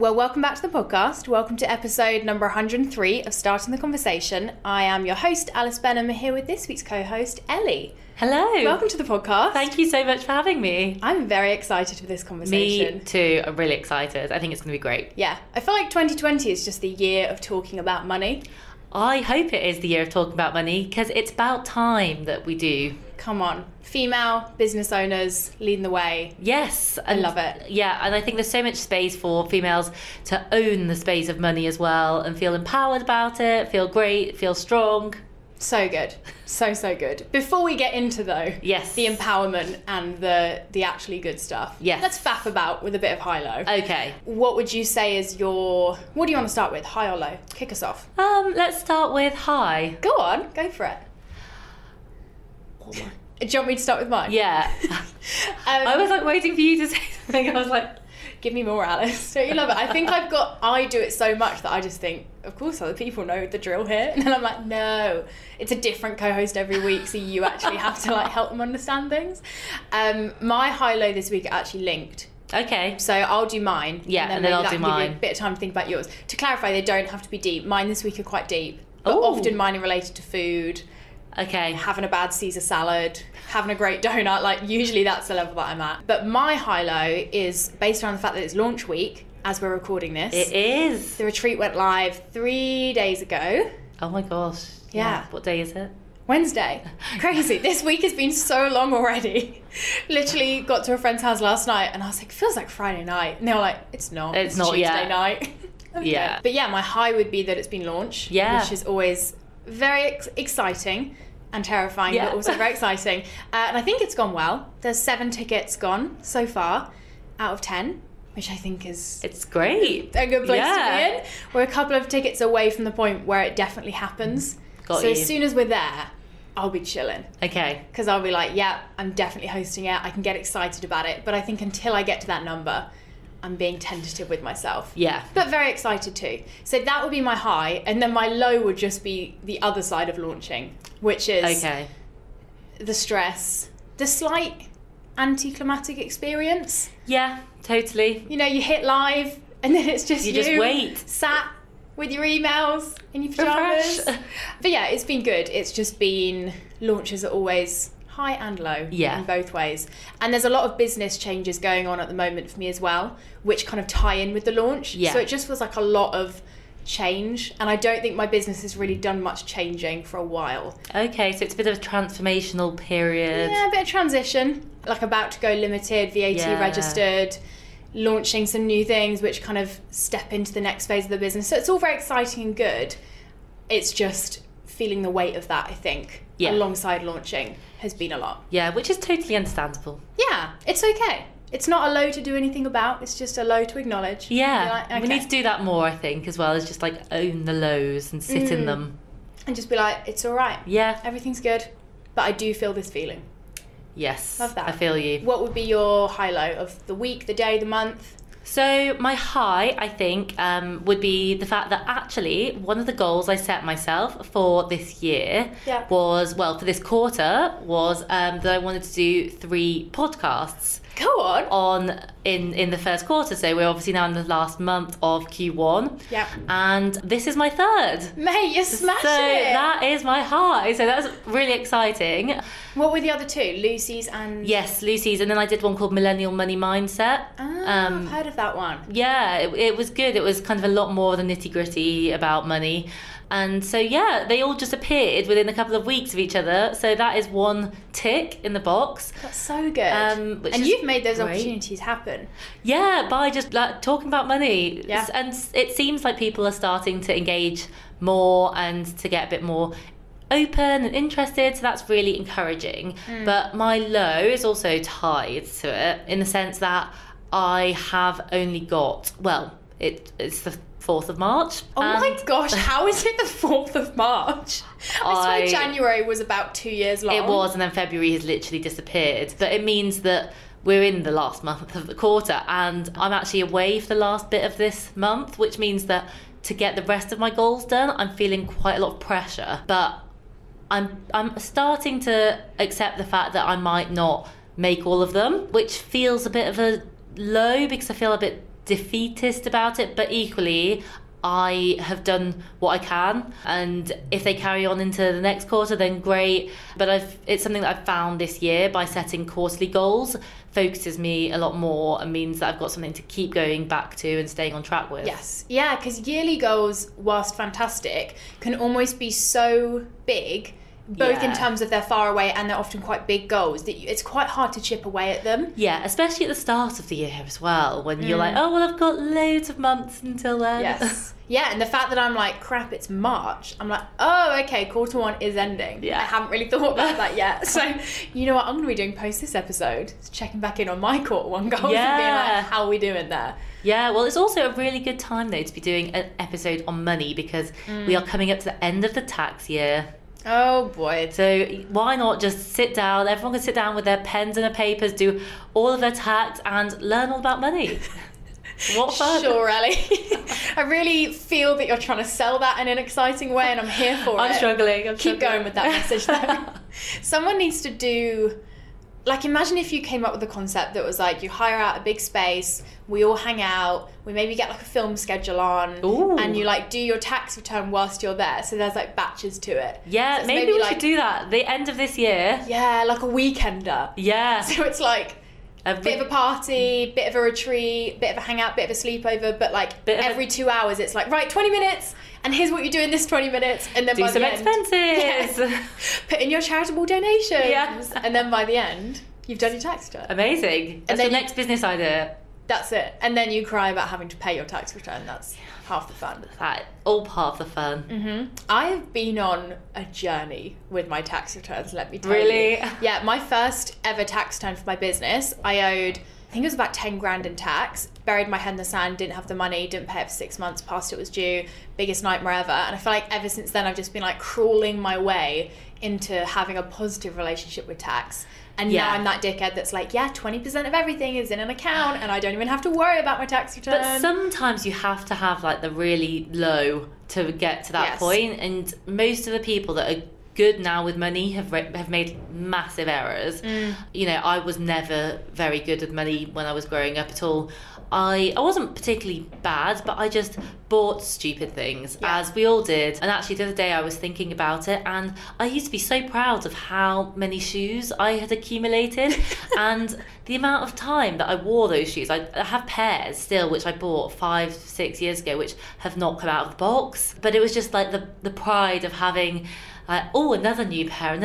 Well, welcome back to the podcast. Welcome to episode number 103 of Starting the Conversation. I am your host, Alice Benham, here with this week's co-host, Ellie. Hello. Welcome to the podcast. Thank you so much for having me. I'm very excited for this conversation. Me too. I'm really excited. I think it's going to be great. Yeah. I feel like 2020 is just the year of talking about money. I hope it is the year of talking about money because it's about time that we do. Come on. Female business owners leading the way. Yes. I love it. Yeah. And I think there's so much space for females to own the space of money as well and feel empowered about it, feel great, feel strong. So good. So good. Before we get into, though, yes, the empowerment and the actually good stuff, yes, let's faff about with a bit of high-low. Okay. What would you say is your... What do you want to start with? High or low? Kick us off. Let's start with high. Go on. Go for it. Oh my. Do you want me to start with mine? Yeah. I was like waiting for you to say something. I was like, give me more, Alice. Don't you love it? I think I do it so much that I just think, of course other people know the drill here. And then I'm like, no, it's a different co-host every week, so you actually have to like help them understand things. My high-low this week are actually linked. Okay. So I'll do mine. Yeah, and then I'll do mine. Give you a bit of time to think about yours. To clarify, they don't have to be deep. Mine this week are quite deep. But often mine are related to food. Okay. Having a bad Caesar salad, having a great donut, like usually that's the level that I'm at. But my high-low is based around the fact that it's launch week as we're recording this. It is. The retreat went live 3 days ago. Oh my gosh. Yeah. What day is it? Wednesday. Crazy. This week has been so long already. Literally got to a friend's house last night and I was like, it feels like Friday night. And they were like, it's not. It's not Tuesday yet. Night. Okay. Yeah. But yeah, my high would be that it's been launched. Yeah. Which is always very exciting and terrifying, yeah, but also very exciting. And I think it's gone well. There's 7 tickets gone so far out of 10, which I think is... It's great. A good place, yeah, to be in. We're a couple of tickets away from the point where it definitely happens. Got so you. As soon as we're there, I'll be chilling. Okay. Because I'll be like, yeah, I'm definitely hosting it. I can get excited about it. But I think until I get to that number... I'm being tentative with myself. Yeah. But very excited too. So that would be my high. And then my low would just be the other side of launching, which is the stress, the slight anticlimactic experience. Yeah, totally. You know, you hit live and then it's just you just wait. Sat with your emails in your pajamas. But yeah, it's been good. It's just been, launches are always... high and low, yeah, in both ways. And there's a lot of business changes going on at the moment for me as well, which kind of tie in with the launch. Yeah. So it just feels like a lot of change. And I don't think my business has really done much changing for a while. Okay, so it's a bit of a transformational period. Yeah, a bit of transition. Like about to go limited, VAT registered, launching some new things, which kind of step into the next phase of the business. So it's all very exciting and good. It's just feeling the weight of that, I think, alongside launching has been a lot. Yeah, which is totally understandable. Yeah, it's okay. It's not a low to do anything about, it's just a low to acknowledge. Yeah, like, okay, we need to do that more, I think, as well, is just like own the lows and sit in them. And just be like, it's all right. Yeah. Everything's good, but I do feel this feeling. Yes. Love that. I feel you. What would be your high-low of the week, the day, the month? So my high, I think, would be the fact that actually one of the goals I set myself for this year was, well, for this quarter, was that I wanted to do 3 podcasts. Go on in the first quarter. So we're obviously now in the last month of Q1. Yeah. And this is my 3rd. Mate, you're smashing it. So that is my high. So that's really exciting. What were the other 2? Lucy's and... Yes, Lucy's. And then I did one called Millennial Money Mindset. Ah, I've heard of that one. Yeah, it was good. It was kind of a lot more the nitty-gritty about money. And so, yeah, they all just appeared within a couple of weeks of each other. So that is one tick in the box. That's so good. And you've made those opportunities happen. Yeah, by just like talking about money. Yeah. And it seems like people are starting to engage more and to get a bit more open and interested. So that's really encouraging. But my low is also tied to it in the sense that I have only got, well, it's the 4th of March. Oh my gosh, how is it the 4th of March? I swear January was about 2 years long. It was, and then February has literally disappeared. But it means that we're in the last month of the quarter, and I'm actually away for the last bit of this month, which means that to get the rest of my goals done, I'm feeling quite a lot of pressure. But I'm starting to accept the fact that I might not make all of them, which feels a bit of a low because I feel a bit defeatist about it, but equally I have done what I can, and if they carry on into the next quarter, then great. But it's something that I've found this year, by setting quarterly goals, focuses me a lot more and means that I've got something to keep going back to and staying on track with. Yes, yeah, because yearly goals, whilst fantastic, can almost be so big, both in terms of they're far away and they're often quite big goals, that it's quite hard to chip away at them. Yeah, especially at the start of the year as well, when you're like, oh, well, I've got loads of months until then. Yes. Yeah, and the fact that I'm like, crap, it's March. I'm like, oh, okay, quarter one is ending. Yeah. I haven't really thought about that yet. So, you know what I'm going to be doing post this episode? It's checking back in on my quarter one goals and being like, how are we doing there? Yeah, well, it's also a really good time, though, to be doing an episode on money, because we are coming up to the end of the tax year. Oh boy. So why not just sit down, everyone can sit down with their pens and their papers, do all of their tax and learn all about money. What fun. Sure, Ellie. I really feel that you're trying to sell that in an exciting way, and I'm here for it. I'm struggling. Keep going with that message though. Someone needs to do, like, imagine if you came up with a concept that was like, you hire out a big space, we all hang out, we maybe get like a film schedule on. Ooh. And you like do your tax return whilst you're there, so there's like batches to it. Yeah, so maybe we like, should do that the end of this year. Yeah, like a weekender. Yeah. So it's like a bit of a party, bit of a retreat, bit of a hangout, bit of a sleepover, but like every 2 hours it's like, right, 20 minutes, and here's what you do in this 20 minutes, and then do by some the expenses. End, yeah, put in your charitable donations, and then by the end, you've done your tax return. Amazing. That's the next business idea. That's it. And then you cry about having to pay your tax return. That's half the fun. That all part of the fun. Mm-hmm. I have been on a journey with my tax returns, let me tell you. Really? Yeah, my first ever tax return for my business, I owed, I think it was about 10 grand in tax, buried my head in the sand, didn't have the money, didn't pay it for 6 months, past it was due, biggest nightmare ever. And I feel like ever since then, I've just been like crawling my way into having a positive relationship with tax. And now I'm that dickhead that's like, yeah, 20% of everything is in an account and I don't even have to worry about my tax return. But sometimes you have to have like the really low to get to that point. And most of the people that are good now with money have made massive errors. You know, I was never very good with money when I was growing up at all. I wasn't particularly bad, but I just bought stupid things, as we all did. And actually the other day I was thinking about it, and I used to be so proud of how many shoes I had accumulated and the amount of time that I wore those shoes. I have pairs still which I bought 5-6 years ago which have not come out of the box, but it was just like the pride of having another new pair, I'm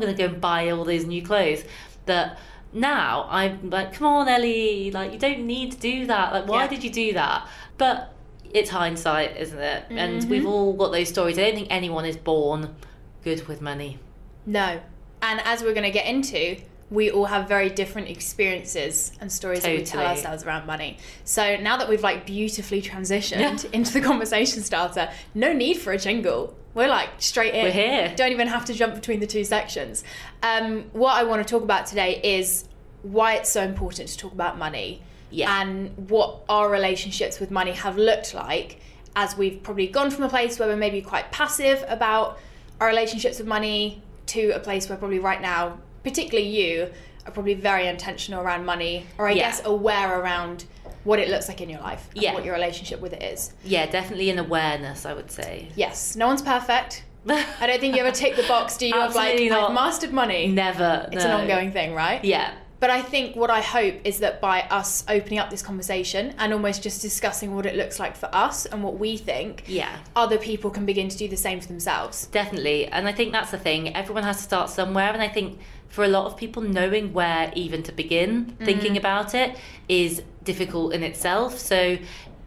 going to go and buy all these new clothes. That now I'm like, come on, Ellie, like, you don't need to do that. Like, why did you do that? But it's hindsight, isn't it? Mm-hmm. And we've all got those stories. I don't think anyone is born good with money. No. And as we're going to get into, we all have very different experiences and stories that we tell ourselves around money. So now that we've like beautifully transitioned into the conversation starter, no need for a jingle. We're like straight in. We're here. Don't even have to jump between the two sections. What I want to talk about today is why it's so important to talk about money and what our relationships with money have looked like as we've probably gone from a place where we're maybe quite passive about our relationships with money to a place where probably right now, particularly you, are probably very intentional around money, or I guess aware around what it looks like in your life and what your relationship with it is. Yeah, definitely an awareness, I would say. Yes, no one's perfect. I don't think you ever tick the box, do you, of like, I've mastered money? Never. It's an ongoing thing, right? Yeah. But I think what I hope is that by us opening up this conversation and almost just discussing what it looks like for us and what we think, other people can begin to do the same for themselves. Definitely. And I think that's the thing. Everyone has to start somewhere. And I think for a lot of people, knowing where even to begin thinking about it is difficult in itself. So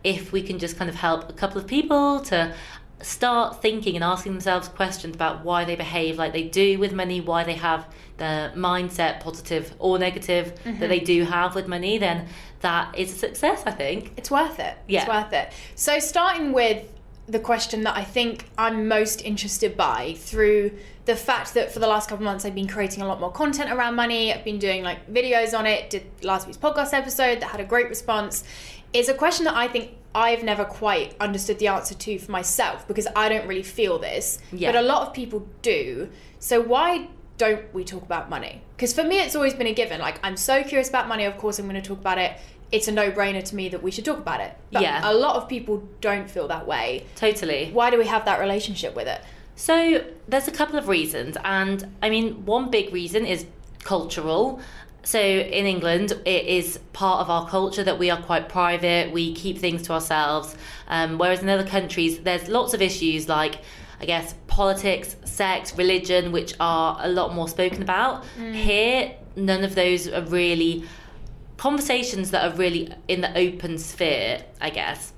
if we can just kind of help a couple of people to start thinking and asking themselves questions about why they behave like they do with money, why they have the mindset, positive or negative, that they do have with money, then that is a success, I think. It's worth it. Yeah. It's worth it. So starting with the question that I think I'm most interested by, through the fact that for the last couple of months I've been creating a lot more content around money, I've been doing like videos on it, did last week's podcast episode that had a great response, is a question that I think I've never quite understood the answer to for myself, because I don't really feel this, but a lot of people do. So why don't we talk about money? Because for me it's always been a given, like, I'm so curious about money, of course I'm going to talk about it. it's a no-brainer to me that we should talk about it. But yeah. A lot of people don't feel that way. Totally. Why do we have that relationship with it? So there's a couple of reasons. And I mean, one big reason is cultural. So in England, it is part of our culture that we are quite private. We keep things to ourselves. Whereas in other countries, there's lots of issues like, I guess, politics, sex, religion, which are a lot more spoken about. Mm. Here, none of those are really conversations that are really in the open sphere, I guess.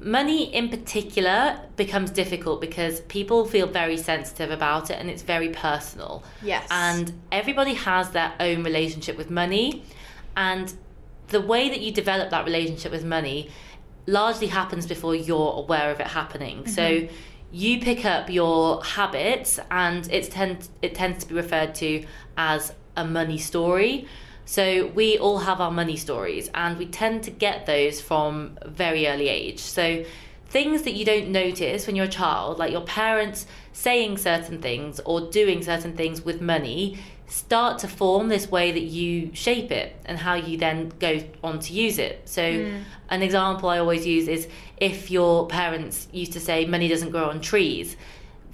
Money in particular becomes difficult because people feel very sensitive about it and it's very personal. Yes. And everybody has their own relationship with money. And the way that you develop that relationship with money largely happens before you're aware of it happening. Mm-hmm. So you pick up your habits and it tends to be referred to as a money story. So we all have our money stories and we tend to get those from a very early age. So things that you don't notice when you're a child, like your parents saying certain things or doing certain things with money, start to form this way that you shape it and how you then go on to use it. So an example I always use is if your parents used to say money doesn't grow on trees,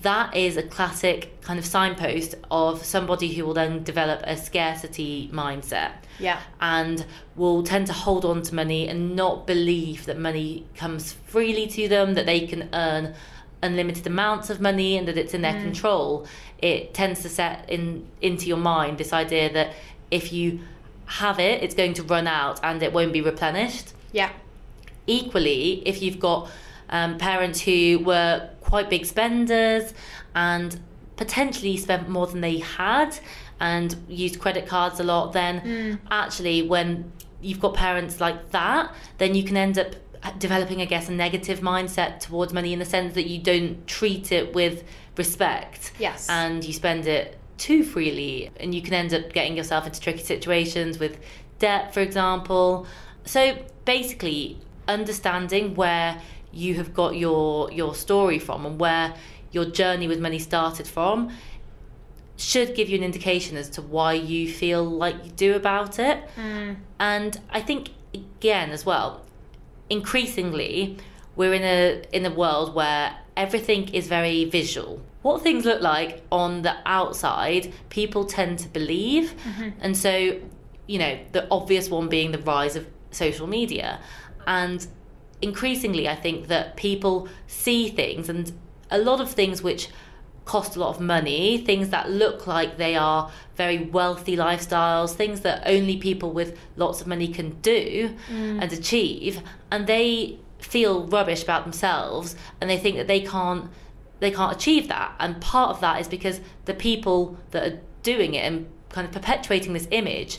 that is a classic kind of signpost of somebody who will then develop a scarcity mindset. Yeah. And will tend to hold on to money and not believe that money comes freely to them, that they can earn unlimited amounts of money and that it's in their control. It tends to set into your mind this idea that if you have it, it's going to run out and it won't be replenished. Yeah. Equally, if you've got parents who were quite big spenders and potentially spent more than they had and used credit cards a lot, then actually when you've got parents like that, then you can end up developing, I guess, a negative mindset towards money in the sense that you don't treat it with respect. Yes. And you spend it too freely and you can end up getting yourself into tricky situations with debt, for example. So basically understanding where you have got your story from and where your journey with money started from should give you an indication as to why you feel like you do about it. And I think, again, as well, increasingly we're in a world where everything is very visual. What things look like on the outside, people tend to believe. And so, you know, the obvious one being the rise of social media. And increasingly, I think that people see things, and a lot of things which cost a lot of money, things that look like they are very wealthy lifestyles, things that only people with lots of money can do and achieve, and they feel rubbish about themselves and they think that they can't achieve that. And part of that is because the people that are doing it and kind of perpetuating this image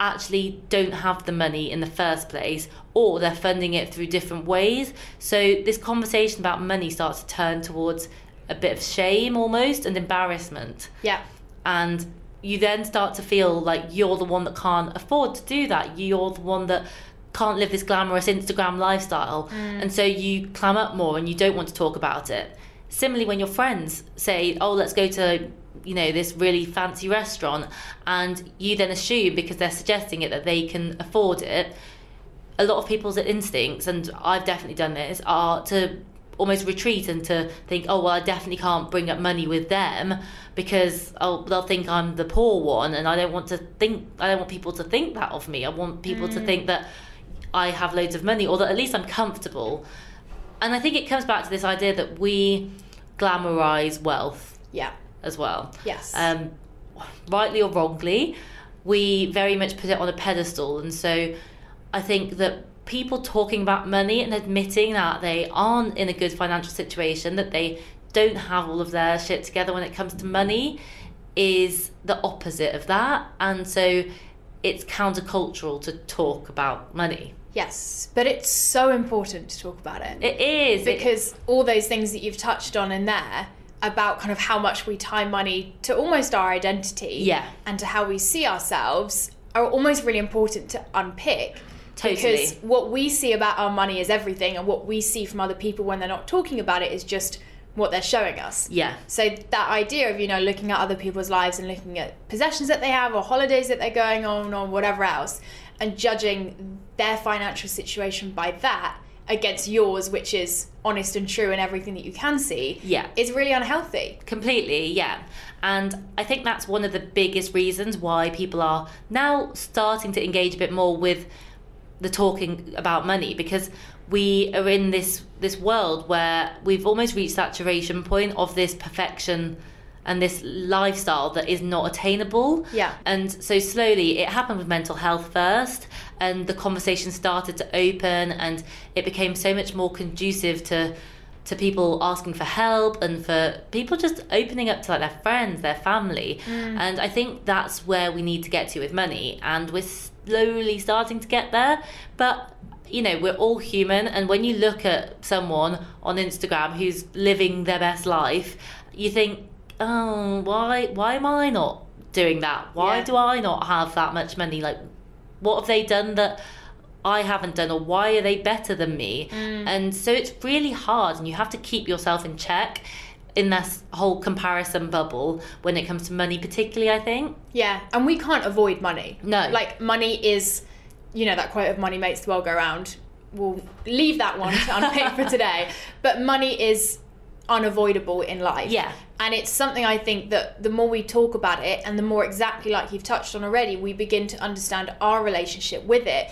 actually don't have the money in the first place, or they're funding it through different ways. So this conversation about money starts to turn towards a bit of shame almost and embarrassment. Yeah. And you then start to feel like you're the one that can't afford to do that. You're the one that can't live this glamorous Instagram lifestyle. And so you clam up more and you don't want to talk about it. Similarly, when your friends say, oh, let's go to, you know, this really fancy restaurant, and you then assume because they're suggesting it that they can afford it, a lot of people's instincts, and I've definitely done this, are to almost retreat and to think, oh, well, I definitely can't bring up money with them because they'll think I'm the poor one, and I don't want people to think that of me. I want people to think that I have loads of money, or that at least I'm comfortable. And I think it comes back to this idea that we glamorize wealth. Yeah. As well. Yes. Rightly or wrongly, we very much put it on a pedestal. And so I think that people talking about money and admitting that they aren't in a good financial situation, that they don't have all of their shit together when it comes to money, is the opposite of that. And so it's countercultural to talk about money. Yes, but it's so important to talk about it. It is. Because all those things that you've touched on in there about kind of how much we tie money to almost our identity, yeah, and to how we see ourselves are almost really important to unpick. Totally. Because what we see about our money is everything, and what we see from other people when they're not talking about it is just what they're showing us. Yeah. So that idea of, you know, looking at other people's lives and looking at possessions that they have or holidays that they're going on or whatever else and judging their financial situation by that against yours, which is honest and true and everything that you can see, yeah, is really unhealthy. Completely, yeah. And I think that's one of the biggest reasons why people are now starting to engage a bit more with the talking about money, because we are in this world where we've almost reached saturation point of this perfection and this lifestyle that is not attainable. Yeah. And so slowly it happened with mental health first, and the conversation started to open, and it became so much more conducive to people asking for help and for people just opening up to like their friends, their family. Mm. And I think that's where we need to get to with money, and we're slowly starting to get there. But you know, we're all human, and when you look at someone on Instagram who's living their best life, you think, oh, why am I not doing that? Why do I not have that much money? Like, what have they done that I haven't done, or why are they better than me? Mm. And so it's really hard, and you have to keep yourself in check in this whole comparison bubble when it comes to money particularly, I think. Yeah, and we can't avoid money. No. Like, money is, you know, that quote of money makes the world go round. We'll leave that one to unpick for today. But money is unavoidable in life. Yeah. And it's something I think that the more we talk about it, and the more, exactly like you've touched on already, we begin to understand our relationship with it,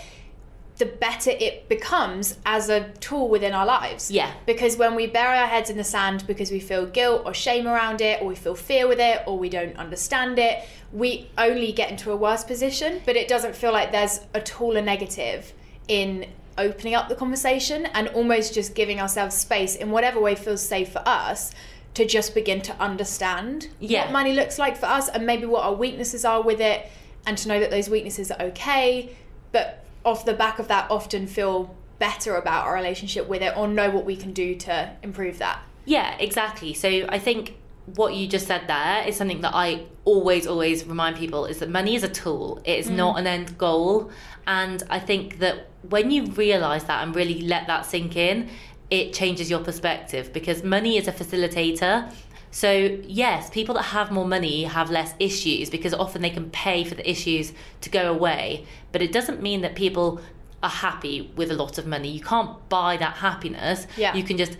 the better it becomes as a tool within our lives. Yeah. Because when we bury our heads in the sand because we feel guilt or shame around it, or we feel fear with it, or we don't understand it, we only get into a worse position. But it doesn't feel like there's at all a negative in opening up the conversation and almost just giving ourselves space in whatever way feels safe for us to just begin to understand what money looks like for us, and maybe what our weaknesses are with it, and to know that those weaknesses are okay, but off the back of that often feel better about our relationship with it, or know what we can do to improve that. Yeah, exactly. So I think what you just said there is something that I always remind people, is that money is a tool. It is not an end goal. And I think that when you realise that and really let that sink in, it changes your perspective, because money is a facilitator. So yes, people that have more money have less issues, because often they can pay for the issues to go away. But it doesn't mean that people are happy with a lot of money. You can't buy that happiness. Yeah. You can just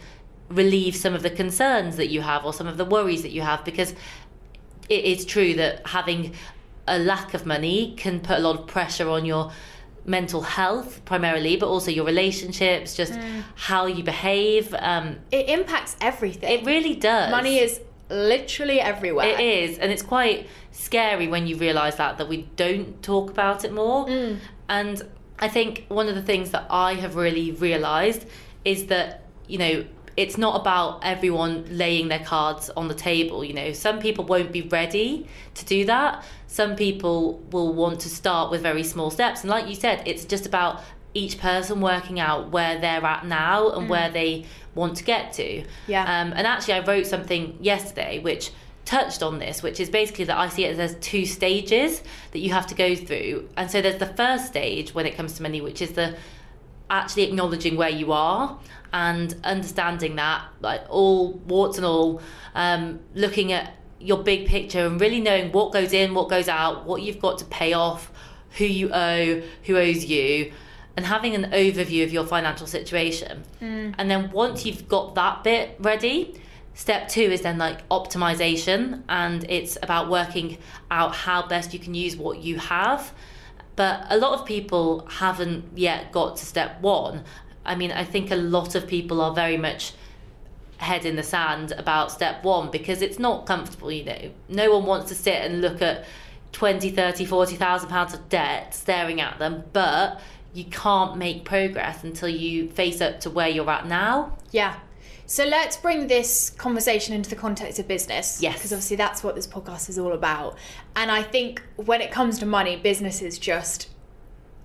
relieve some of the concerns that you have, or some of the worries that you have, because it is true that having a lack of money can put a lot of pressure on your mental health primarily, but also your relationships, just how you behave. It impacts everything. It really does. Money is literally everywhere. It is, and it's quite scary when you realise that we don't talk about it more. And I think one of the things that I have really realised is that, you know, it's not about everyone laying their cards on the table. You know, some people won't be ready to do that. Some people will want to start with very small steps. And like you said, it's just about each person working out where they're at now and where they want to get to. Yeah. And actually, I wrote something yesterday which touched on this, which is basically that I see it as there's two stages that you have to go through. And so there's the first stage when it comes to money, which is the actually acknowledging where you are and understanding that, like all warts and all, looking at your big picture and really knowing what goes in, what goes out, what you've got to pay off, who you owe, who owes you, and having an overview of your financial situation. And then once you've got that bit ready, step two is then like optimization, and it's about working out how best you can use what you have. But a lot of people haven't yet got to step one. I mean, I think a lot of people are very much head in the sand about step one, because it's not comfortable, you know. No one wants to sit and look at 20, 30, 40,000 pounds of debt staring at them, but you can't make progress until you face up to where you're at now. Yeah. So let's bring this conversation into the context of business. Yes. Because obviously that's what this podcast is all about. And I think when it comes to money, business is just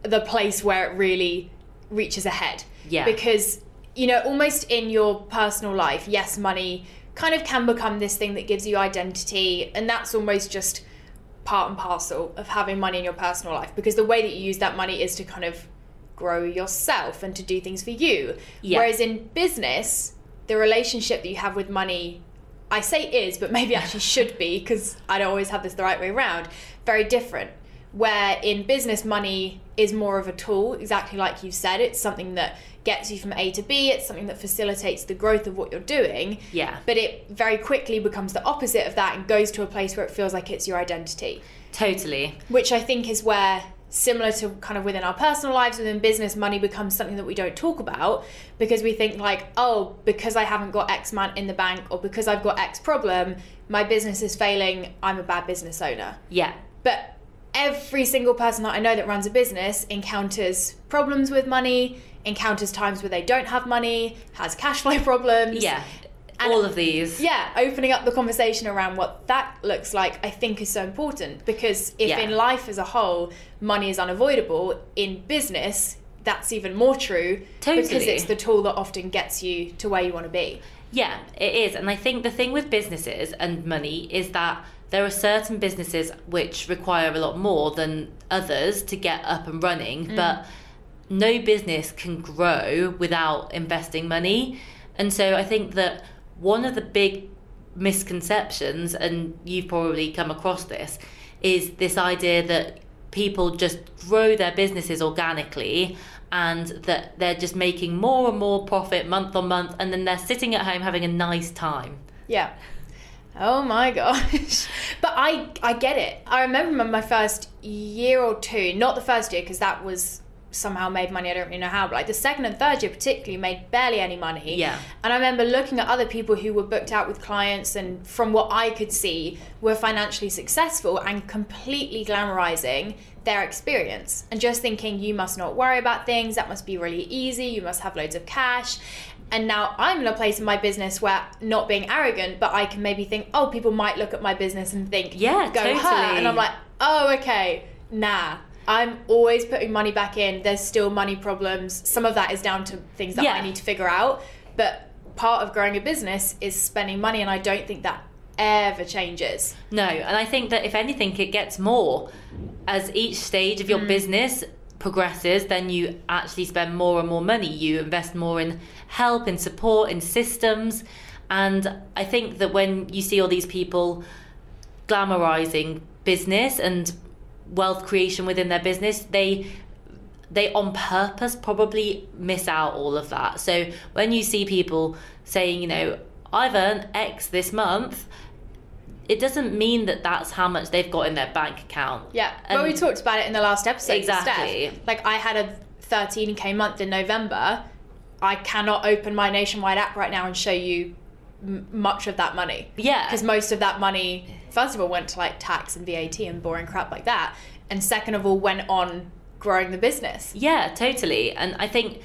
the place where it really reaches ahead. Yeah. Because, you know, almost in your personal life, yes, money kind of can become this thing that gives you identity. And that's almost just part and parcel of having money in your personal life. Because the way that you use that money is to kind of grow yourself and to do things for you. Yeah. Whereas in business, the relationship that you have with money, I say is, but maybe actually should be, because I don't always have this the right way around, very different. where in business money is more of a tool, exactly like you said. It's something that gets you from A to B. It's something that facilitates the growth of what you're doing. Yeah. But it very quickly becomes the opposite of that and goes to a place where it feels like it's your identity. Totally. Which I think is where, similar to kind of within our personal lives, within business, money becomes something that we don't talk about because we think like, oh, because I haven't got X amount in the bank or because I've got X problem, my business is failing, I'm a bad business owner. Yeah. But every single person that I know that runs a business encounters problems with money, encounters times where they don't have money, has cash flow problems. Yeah. And all of these. Yeah, opening up the conversation around what that looks like, I think, is so important because if in life as a whole, money is unavoidable, in business, that's even more true. Totally. Because it's the tool that often gets you to where you want to be. Yeah, it is. And I think the thing with businesses and money is that there are certain businesses which require a lot more than others to get up and running, but no business can grow without investing money. And so I think that one of the big misconceptions, and you've probably come across this, is this idea that people just grow their businesses organically and that they're just making more and more profit month on month, and then they're sitting at home having a nice time. Yeah. Oh my gosh. But I get it. I remember my first year or two, not the first year because that was somehow made money, I don't really know how, but like the second and third year particularly made barely any money. Yeah. And I remember looking at other people who were booked out with clients and from what I could see were financially successful and completely glamorizing their experience and just thinking you must not worry about things, that must be really easy, you must have loads of cash. And now I'm in a place in my business where, not being arrogant, but I can maybe think, oh, people might look at my business and think, yeah, go totally. Her. And I'm like, oh, okay, nah. I'm always putting money back in. There's still money problems. Some of that is down to things that I need to figure out. But part of growing a business is spending money, and I don't think that ever changes. No, and I think that if anything, it gets more. As each stage of your business progresses, then you actually spend more and more money. You invest more in help, in support, in systems. And I think that when you see all these people glamorizing business and wealth creation within their business, they on purpose probably miss out all of that. So when you see people saying, you know, I've earned X this month, it doesn't mean that that's how much they've got in their bank account. Yeah. Well, we talked about it in the last episode. Exactly. Steph. Like I had a 13k month in November. I cannot open my Nationwide app right now and show you much of that money. Yeah. Because most of that money, first of all, went to like tax and VAT and boring crap like that. And second of all, went on growing the business. Yeah, totally. And I think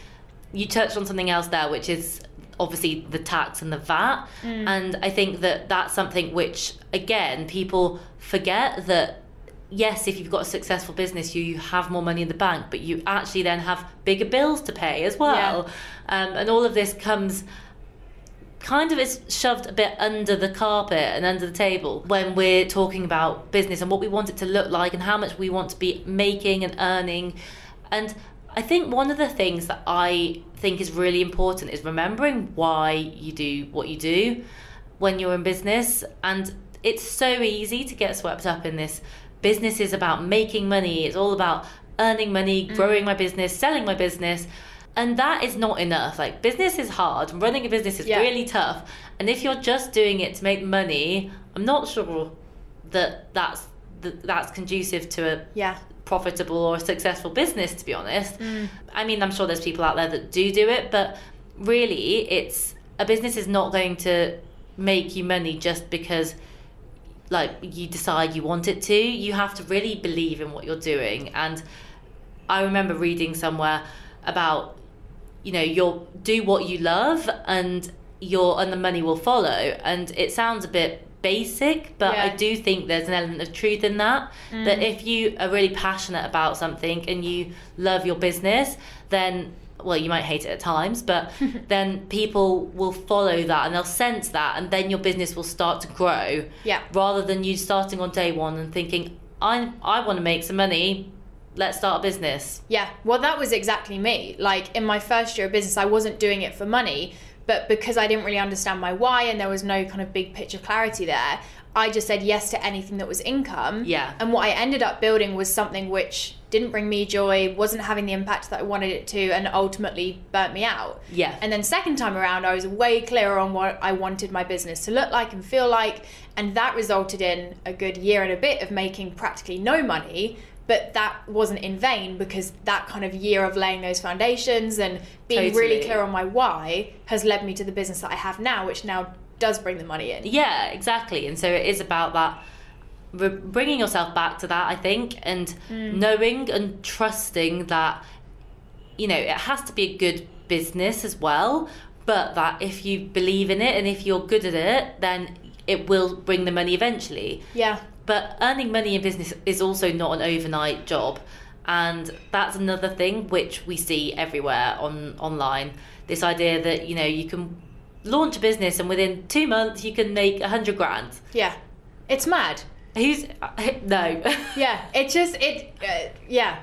you touched on something else there, which is obviously the tax and the VAT. And I think that that's something which, again, people forget that, yes, if you've got a successful business, you have more money in the bank, but you actually then have bigger bills to pay as well. Yeah. And all of this comes kind of is shoved a bit under the carpet and under the table when we're talking about business and what we want it to look like and how much we want to be making and earning. And I think one of the things that I think is really important is remembering why you do what you do when you're in business. And it's so easy to get swept up in this. Business is about making money. It's all about earning money, growing my business, selling my business. And that is not enough. Like, business is hard. Running a business is really tough. And if you're just doing it to make money, I'm not sure that that's conducive to a profitable or a successful business, to be honest. I mean, I'm sure there's people out there that do it, but really, it's a business is not going to make you money just because, like, you decide you want it to. You have to really believe in what you're doing. And I remember reading somewhere about, you know, you'll do what you love and the money will follow. And it sounds a bit basic, but I do think there's an element of truth in that, that if you are really passionate about something and you love your business, then, well, you might hate it at times, but then people will follow that and they'll sense that, and then your business will start to grow rather than you starting on day one and thinking, I want to make some money, let's start a business. Yeah, well, that was exactly me. Like, in my first year of business, I wasn't doing it for money, but because I didn't really understand my why and there was no kind of big picture clarity there, I just said yes to anything that was income. Yeah. And what I ended up building was something which didn't bring me joy, wasn't having the impact that I wanted it to, and ultimately burnt me out. Yeah. And then second time around, I was way clearer on what I wanted my business to look like and feel like, and that resulted in a good year and a bit of making practically no money. But that wasn't in vain, because that kind of year of laying those foundations and being really clear on my why has led me to the business that I have now, which now does bring the money in. Yeah, exactly. And so it is about that, bringing yourself back to that, I think, and knowing and trusting that, you know, it has to be a good business as well, but that if you believe in it and if you're good at it, then it will bring the money eventually. Yeah. But earning money in business is also not an overnight job. And that's another thing which we see everywhere online. This idea that, you know, you can launch a business and within 2 months you can make 100 grand. Yeah. It's mad. No. Yeah. It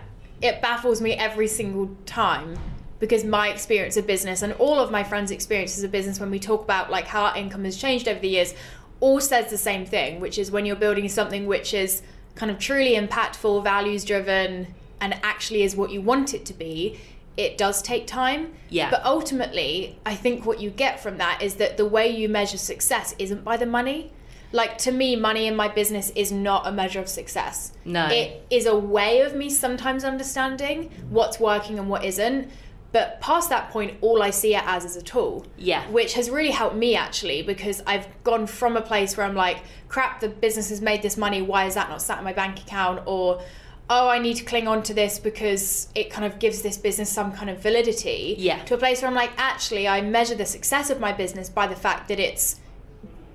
baffles me every single time, because my experience of business and all of my friends' experiences of business, when we talk about like how our income has changed over the years, all says the same thing, which is when you're building something which is kind of truly impactful, values driven, and actually is what you want it to be, it does take time. Yeah. But ultimately, I think what you get from that is that the way you measure success isn't by the money. Like, to me, money in my business is not a measure of success. No. It is a way of me sometimes understanding what's working and what isn't. But past that point, all I see it as is a tool. Yeah. Which has really helped me, actually, because I've gone from a place where I'm like, crap, the business has made this money, why is that not sat in my bank account? Or, oh, I need to cling on to this because it kind of gives this business some kind of validity. Yeah. To a place where I'm like, actually, I measure the success of my business by the fact that it's,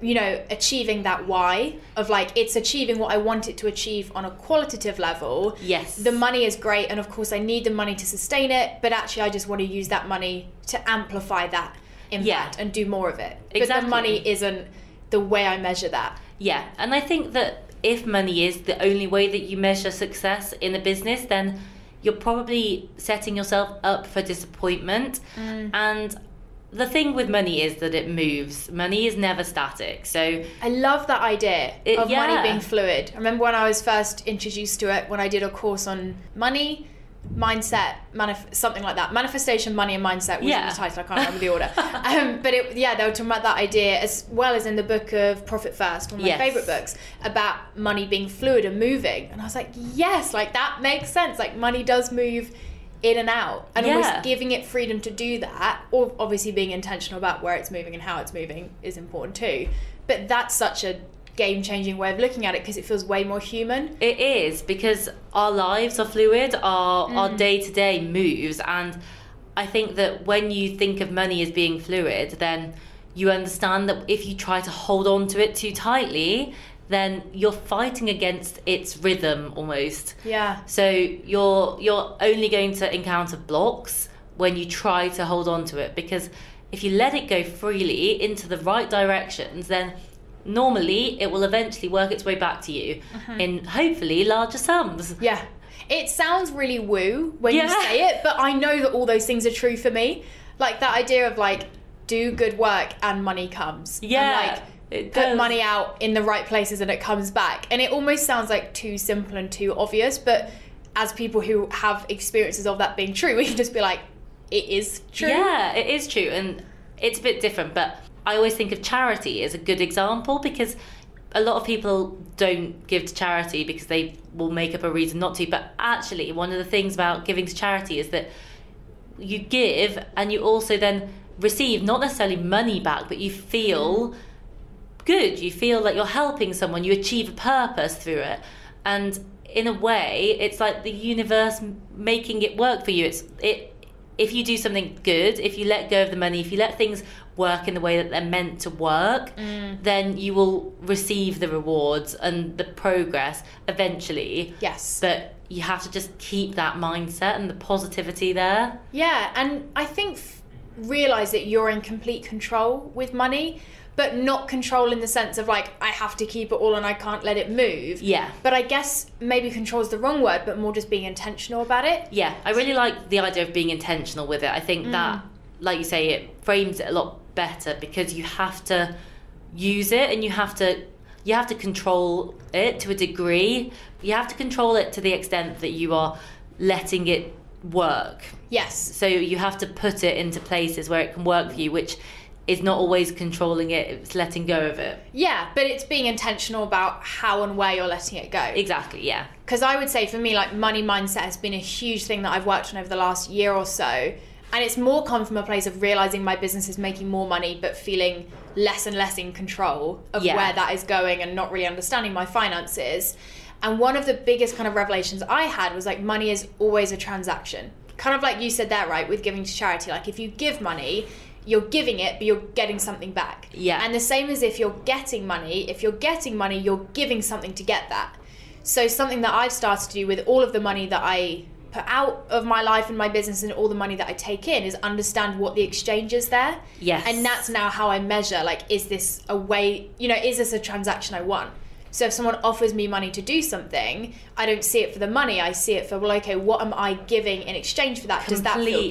you know, achieving that why of like, it's achieving what I want it to achieve on a qualitative level. Yes. The money is great, and of course I need the money to sustain it, but actually I just want to use that money to amplify that impact. Yeah. And do more of it. Exactly. But the money isn't the way I measure that. Yeah. And I think that if money is the only way that you measure success in a business, then you're probably setting yourself up for disappointment. And the thing with money is that it moves. Money is never static. So I love that idea of money being fluid. I remember when I was first introduced to it, when I did a course on money, mindset, something like that. Manifestation, money and mindset was in the title. I can't remember the order. But they were talking about that idea, as well as in the book of Profit First, one of my favourite books, about money being fluid and moving. And I was like, yes, like that makes sense. Like, money does move in and out, and always giving it freedom to do that, or obviously being intentional about where it's moving and how it's moving is important too. But that's such a game-changing way of looking at it, because it feels way more human. It is, because our lives are fluid, our day-to-day moves, and I think that when you think of money as being fluid, then you understand that if you try to hold on to it too tightly, then you're fighting against its rhythm almost. Yeah. So you're only going to encounter blocks when you try to hold on to it, because if you let it go freely into the right directions, then normally it will eventually work its way back to you in hopefully larger sums. Yeah. It sounds really woo when you say it, but I know that all those things are true for me. Like that idea of like, do good work and money comes. Yeah. And like, put money out in the right places and it comes back. And it almost sounds like too simple and too obvious, but as people who have experiences of that being true, we can just be like, it is true. Yeah, it is true. And it's a bit different, but I always think of charity as a good example, because a lot of people don't give to charity because they will make up a reason not to. But actually, one of the things about giving to charity is that you give and you also then receive not necessarily money back, but you feel good, you feel like you're helping someone, you achieve a purpose through it. And in a way, it's like the universe making it work for you. If you do something good, if you let go of the money, if you let things work in the way that they're meant to work, then you will receive the rewards and the progress eventually. Yes. But you have to just keep that mindset and the positivity there. Yeah, and I think realize that you're in complete control with money. but not control in the sense of like, I have to keep it all and I can't let it move. Yeah. But I guess maybe control is the wrong word, but more just being intentional about it. Yeah, I really like the idea of being intentional with it. I think that, like you say, it frames it a lot better because you have to use it and you have to control it to a degree. You have to control it to the extent that you are letting it work. Yes. So you have to put it into places where it can work for you, which is not always controlling it, it's letting go of it. Yeah, but it's being intentional about how and where you're letting it go. Exactly, yeah. Because I would say for me, like, money mindset has been a huge thing that I've worked on over the last year or so. And it's more come from a place of realizing my business is making more money, but feeling less and less in control of where that is going and not really understanding my finances. And one of the biggest kind of revelations I had was like, money is always a transaction. Kind of like you said there, right, with giving to charity. Like, if you give money, you're giving it, but you're getting something back. Yeah. And the same as if you're getting money, you're giving something to get that. So something that I've started to do with all of the money that I put out of my life and my business and all the money that I take in is understand what the exchange is there. Yes. And that's now how I measure, like, is this a way, you know, is this a transaction I want? So if someone offers me money to do something, I don't see it for the money. I see it for, well, okay, what am I giving in exchange for that? Completely. Does that feel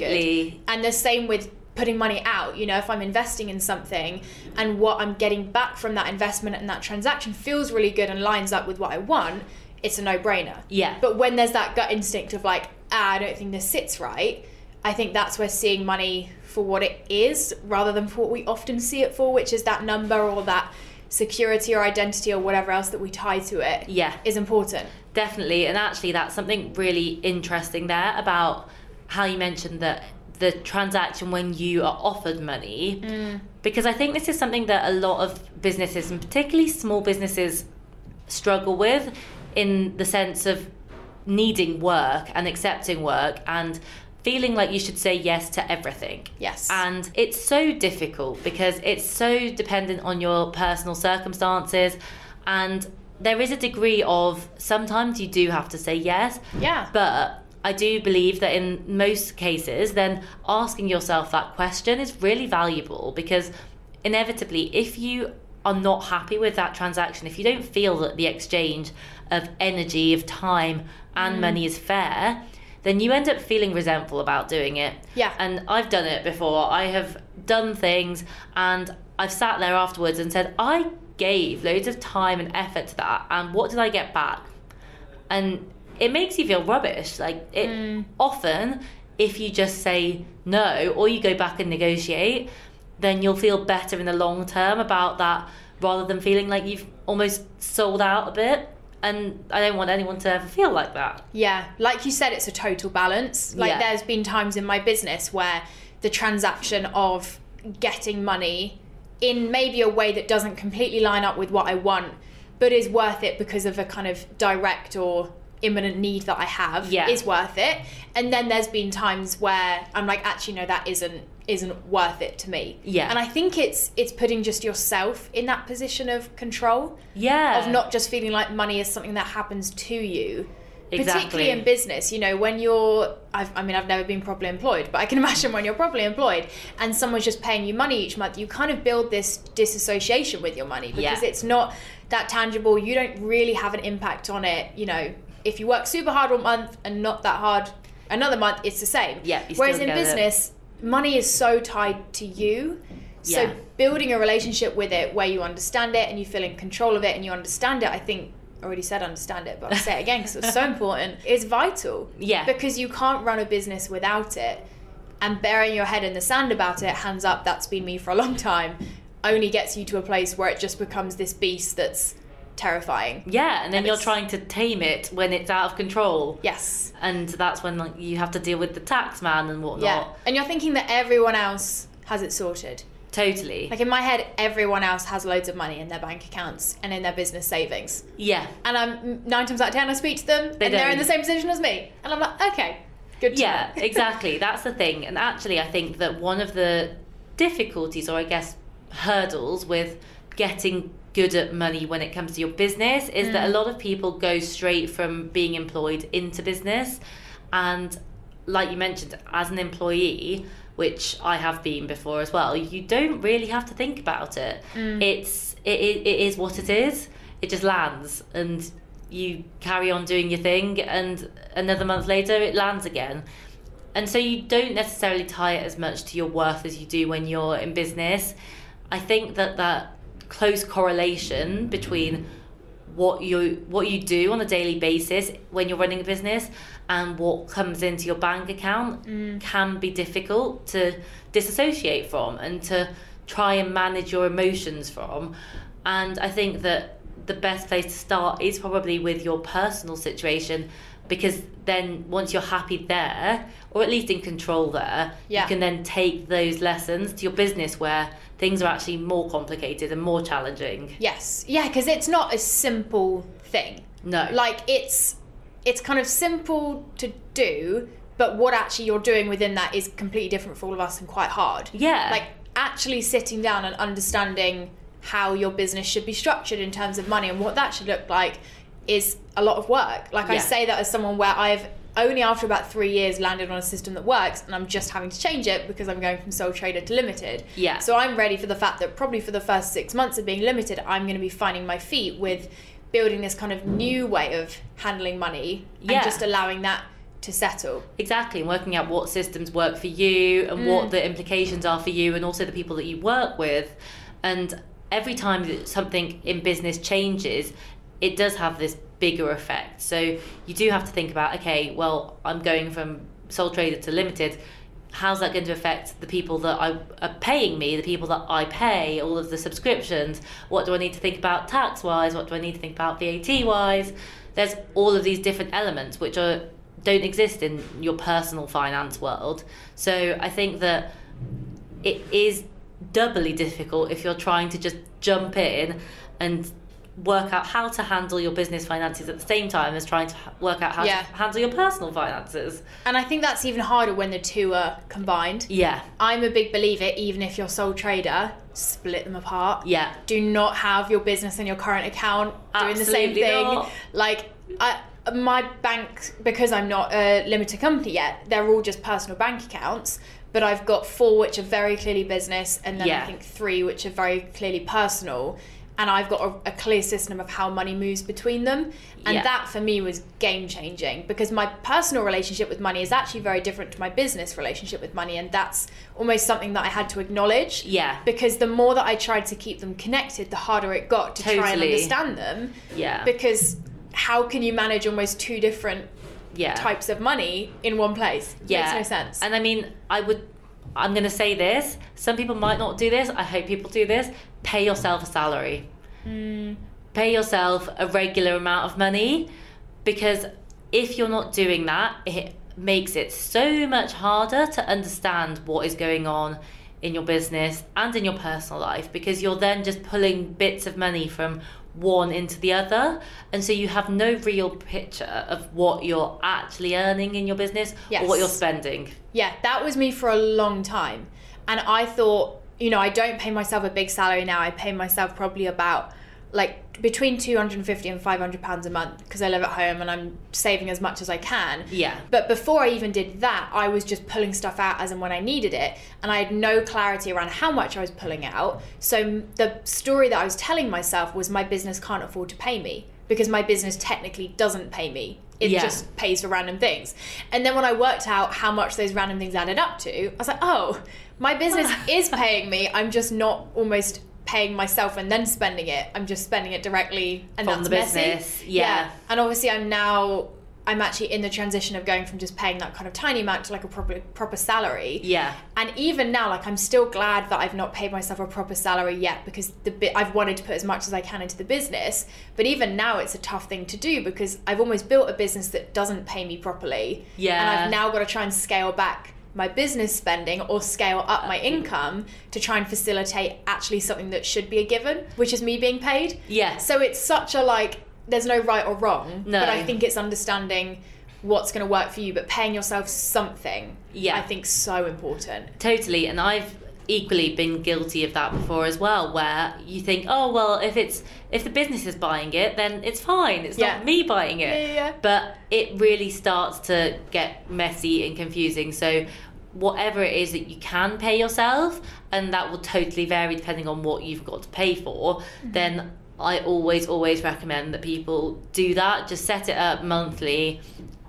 good? And the same with putting money out, you know, if I'm investing in something and what I'm getting back from that investment and that transaction feels really good and lines up with what I want, it's a no-brainer. Yeah. But when there's that gut instinct of like, I don't think this sits right, I think that's where seeing money for what it is rather than for what we often see it for, which is that number or that security or identity or whatever else that we tie to it, is important. Definitely. And actually that's something really interesting there about how you mentioned that the transaction when you are offered money, because I think this is something that a lot of businesses, and particularly small businesses, struggle with, in the sense of needing work and accepting work and feeling like you should say yes to everything. Yes. And it's so difficult because it's so dependent on your personal circumstances, and there is a degree of sometimes you do have to say yes. Yeah. But I do believe that in most cases, then asking yourself that question is really valuable, because inevitably, if you are not happy with that transaction, if you don't feel that the exchange of energy, of time and money is fair, then you end up feeling resentful about doing it. Yeah. And I've done it before. I have done things and I've sat there afterwards and said, I gave loads of time and effort to that, and what did I get back? And it makes you feel rubbish. Like, it often, if you just say no or you go back and negotiate, then you'll feel better in the long term about that, rather than feeling like you've almost sold out a bit. And I don't want anyone to ever feel like that. Yeah, like you said, it's a total balance. Like, there's been times in my business where the transaction of getting money in maybe a way that doesn't completely line up with what I want, but is worth it because of a kind of direct or imminent need that I have, is worth it. And then there's been times where I'm like, actually, no, that isn't worth it to me. Yeah. And I think it's putting just yourself in that position of control. Yeah. Of not just feeling like money is something that happens to you. Exactly. Particularly in business, you know, when you're, I've never been properly employed, but I can imagine when you're properly employed and someone's just paying you money each month, you kind of build this disassociation with your money because it's not that tangible. You don't really have an impact on it, you know. If you work super hard one month and not that hard another month, it's the same. Yeah. Whereas in business, money is so tied to you. Yeah. So building a relationship with it where you understand it and you feel in control of it and you understand it, I think, I already said understand it, but I'll say it again because it's so important, is vital. Yeah. Because you can't run a business without it, and burying your head in the sand about it, hands up, that's been me for a long time, only gets you to a place where it just becomes this beast that's terrifying. Yeah. And then you're trying to tame it when it's out of control. Yes. And that's when, like, you have to deal with the tax man and whatnot. Yeah. And you're thinking that everyone else has it sorted. Totally. Like, in my head, everyone else has loads of money in their bank accounts and in their business savings. Yeah. And I'm 9 times out of 10 I speak to them and they're in the same position as me, and I'm like, okay, good. Yeah. Exactly. That's the thing. And actually I think that one of the difficulties, or I guess hurdles, with getting good at money when it comes to your business is that a lot of people go straight from being employed into business. And like you mentioned, as an employee, which I have been before as well, you don't really have to think about it. It is what it is. It just lands, and you carry on doing your thing, and another month later it lands again. And so you don't necessarily tie it as much to your worth as you do when you're in business. I think that that close correlation between what you do on a daily basis when you're running a business and what comes into your bank account can be difficult to disassociate from and to try and manage your emotions from. And I think that the best place to start is probably with your personal situation, because then once you're happy there, or at least in control there, you can then take those lessons to your business where things are actually more complicated and more challenging. Yes. Yeah, because it's not a simple thing. No. Like, it's kind of simple to do, but what actually you're doing within that is completely different for all of us and quite hard. Yeah. Like, actually sitting down and understanding how your business should be structured in terms of money and what that should look like is a lot of work. Like, I say that as someone where I've only after about 3 years landed on a system that works, and I'm just having to change it because I'm going from sole trader to limited. Yeah. So I'm ready for the fact that probably for the first 6 months of being limited, I'm going to be finding my feet with building this kind of new way of handling money and just allowing that to settle. Exactly, and working out what systems work for you and what the implications are for you and also the people that you work with. And every time that something in business changes, it does have this bigger effect. So you do have to think about, okay, well, I'm going from sole trader to limited. How's that going to affect the people that are paying me, the people that I pay, all of the subscriptions? What do I need to think about tax-wise? What do I need to think about VAT-wise? There's all of these different elements which don't exist in your personal finance world. So I think that it is doubly difficult if you're trying to just jump in and work out how to handle your business finances at the same time as trying to work out how to handle your personal finances. And I think that's even harder when the two are combined. Yeah. I'm a big believer, even if you're sole trader, split them apart. Yeah. Do not have your business and your current account doing the same thing. Not. Like, my bank, because I'm not a limited company yet, they're all just personal bank accounts. But I've got 4 which are very clearly business, and then I think 3 which are very clearly personal. And I've got a clear system of how money moves between them. And that for me was game changing, because my personal relationship with money is actually very different to my business relationship with money. And that's almost something that I had to acknowledge. Yeah. Because the more that I tried to keep them connected, the harder it got to try and understand them. Yeah. Because how can you manage almost 2 different types of money in one place? Makes no sense. And I mean, I'm going to say this. Some people might not do this. I hope people do this. Pay yourself a salary. Pay yourself a regular amount of money, because if you're not doing that, it makes it so much harder to understand what is going on in your business and in your personal life, because you're then just pulling bits of money from one into the other, and so you have no real picture of what you're actually earning in your business or what you're spending. That was me for a long time, and I thought, you know, I don't pay myself a big salary now. I pay myself probably about like between £250 and £500 a month, because I live at home and I'm saving as much as I can. Yeah. But before I even did that, I was just pulling stuff out as and when I needed it, and I had no clarity around how much I was pulling out. So the story that I was telling myself was my business can't afford to pay me, because my business technically doesn't pay me. It just pays for random things. And then when I worked out how much those random things added up to, I was like, oh, my business is paying me. I'm just not almost paying myself and then spending it. I'm just spending it directly, and from that's the business. Messy. Yeah. And obviously I'm actually in the transition of going from just paying that kind of tiny amount to like a proper salary. Yeah. And even now, like, I'm still glad that I've not paid myself a proper salary yet, because I've wanted to put as much as I can into the business. But even now it's a tough thing to do, because I've almost built a business that doesn't pay me properly. Yeah. And I've now got to try and scale back my business spending or scale up my income to try and facilitate actually something that should be a given, which is me being paid. Yeah. So it's such a like, there's no right or wrong, but I think it's understanding what's going to work for you, but paying yourself something, I think, so important. Totally. And I've equally been guilty of that before as well, where you think, oh, well, if the business is buying it, then it's fine. It's not me buying it. Yeah. But it really starts to get messy and confusing. So whatever it is that you can pay yourself, and that will totally vary depending on what you've got to pay for, then I always recommend that people do that. Just set it up monthly.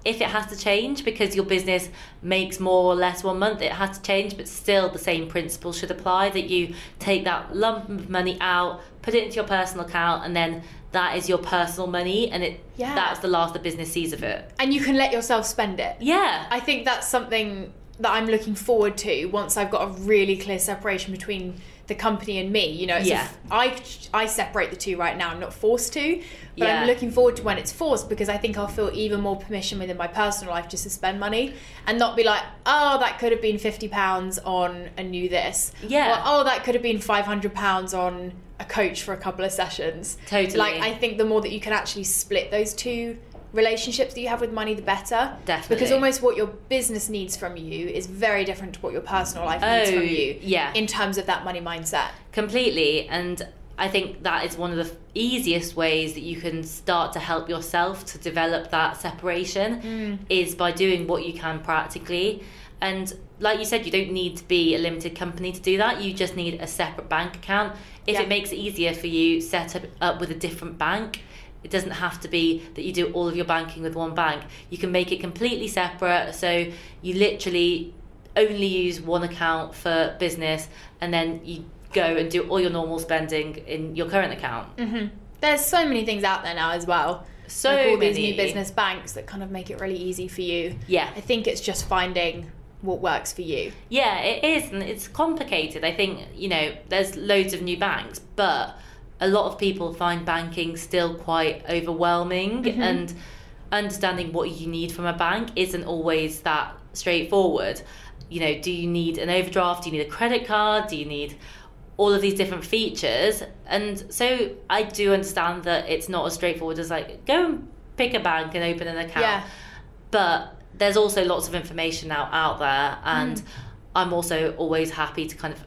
If it has to change because your business makes more or less one month, it has to change, but still the same principle should apply, that you take that lump of money out, put it into your personal account, and then that is your personal money, and that's the last the business sees of it. And you can let yourself spend it. Yeah. I think that's something that I'm looking forward to once I've got a really clear separation between the company and me. You know, it's I separate the two right now. I'm not forced to, but I'm looking forward to when it's forced, because I think I'll feel even more permission within my personal life just to spend money and not be like, oh, that could have been £50 on a new this. Yeah. Or, oh, that could have been £500 on a coach for a couple of sessions. Totally. Like, I think the more that you can actually split those two relationships that you have with money, the better. Definitely. Because almost what your business needs from you is very different to what your personal life needs from you. Yeah. In terms of that money mindset. Completely. And I think that is one of the easiest ways that you can start to help yourself to develop that separation is by doing what you can practically. And like you said, you don't need to be a limited company to do that. You just need a separate bank account. If it makes it easier for you, set up with a different bank. It doesn't have to be that you do all of your banking with one bank. You can make it completely separate, so you literally only use one account for business, and then you go and do all your normal spending in your current account. There's so many things out there now as well. So like all these new business banks that kind of make it really easy for you. Yeah. I think it's just finding what works for you. Yeah, it is, and it's complicated. I think, you know, there's loads of new banks, but a lot of people find banking still quite overwhelming, and understanding what you need from a bank isn't always that straightforward. You know, do you need an overdraft? Do you need a credit card? Do you need all of these different features? And so I do understand that it's not as straightforward as like, go and pick a bank and open an account. Yeah. But there's also lots of information now out there, and I'm also always happy to kind of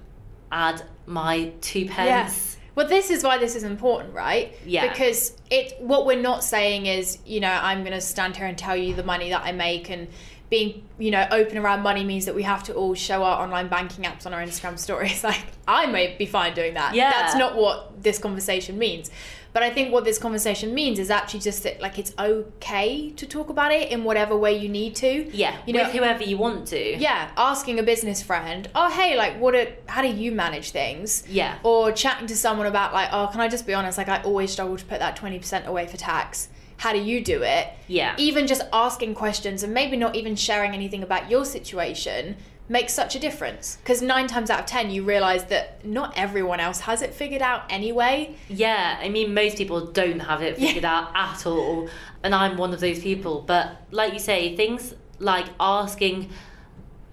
add my 2p. Well, this is why this is important, right? Yeah. Because what we're not saying is, you know, I'm going to stand here and tell you the money that I make, and being, you know, open around money means that we have to all show our online banking apps on our Instagram stories. Like, I may be fine doing that. Yeah. That's not what this conversation means. But I think what this conversation means is actually just that, like, it's okay to talk about it in whatever way you need to. Yeah, you know, with whoever you want to. Yeah, asking a business friend, oh, hey, like, how do you manage things? Yeah. Or chatting to someone about, like, oh, can I just be honest? Like, I always struggle to put that 20% away for tax. How do you do it? Yeah. Even just asking questions and maybe not even sharing anything about your situation makes such a difference, because 9 times out of 10 you realise that not everyone else has it figured out anyway. Yeah, I mean, most people don't have it figured out at all, and I'm one of those people. But like you say, things like asking,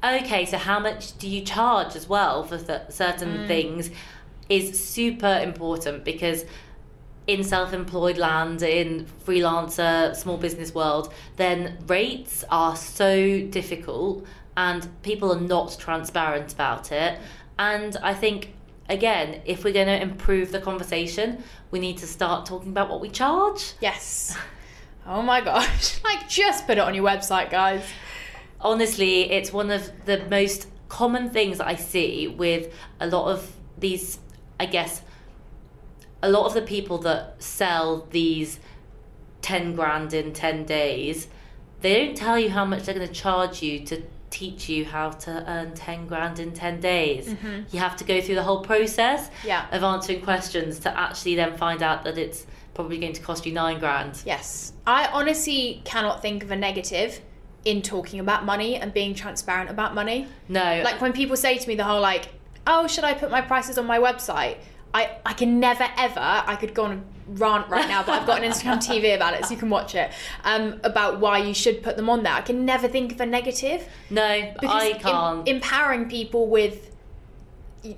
okay, so how much do you charge as well for certain things is super important, because in self-employed land, in freelancer, small business world, then rates are so difficult and people are not transparent about it. And I think, again, if we're going to improve the conversation, we need to start talking about what we charge. Yes. Oh my gosh. Like, just put it on your website, guys. Honestly, it's one of the most common things I see with a lot of these, I guess, a lot of the people that sell these 10 grand in 10 days, they don't tell you how much they're going to charge you to teach you how to earn 10 grand in 10 days. You have to go through the whole process of answering questions to actually then find out that it's probably going to cost you 9 grand. Yes. I honestly cannot think of a negative in talking about money and being transparent about money. No. Like, when people say to me the whole, like, oh, should I put my prices on my website? I can never ever, I could go on a rant right now, but I've got an Instagram TV about it, so you can watch it, about why you should put them on there. I can never think of a negative. No, because I can't. Empowering people with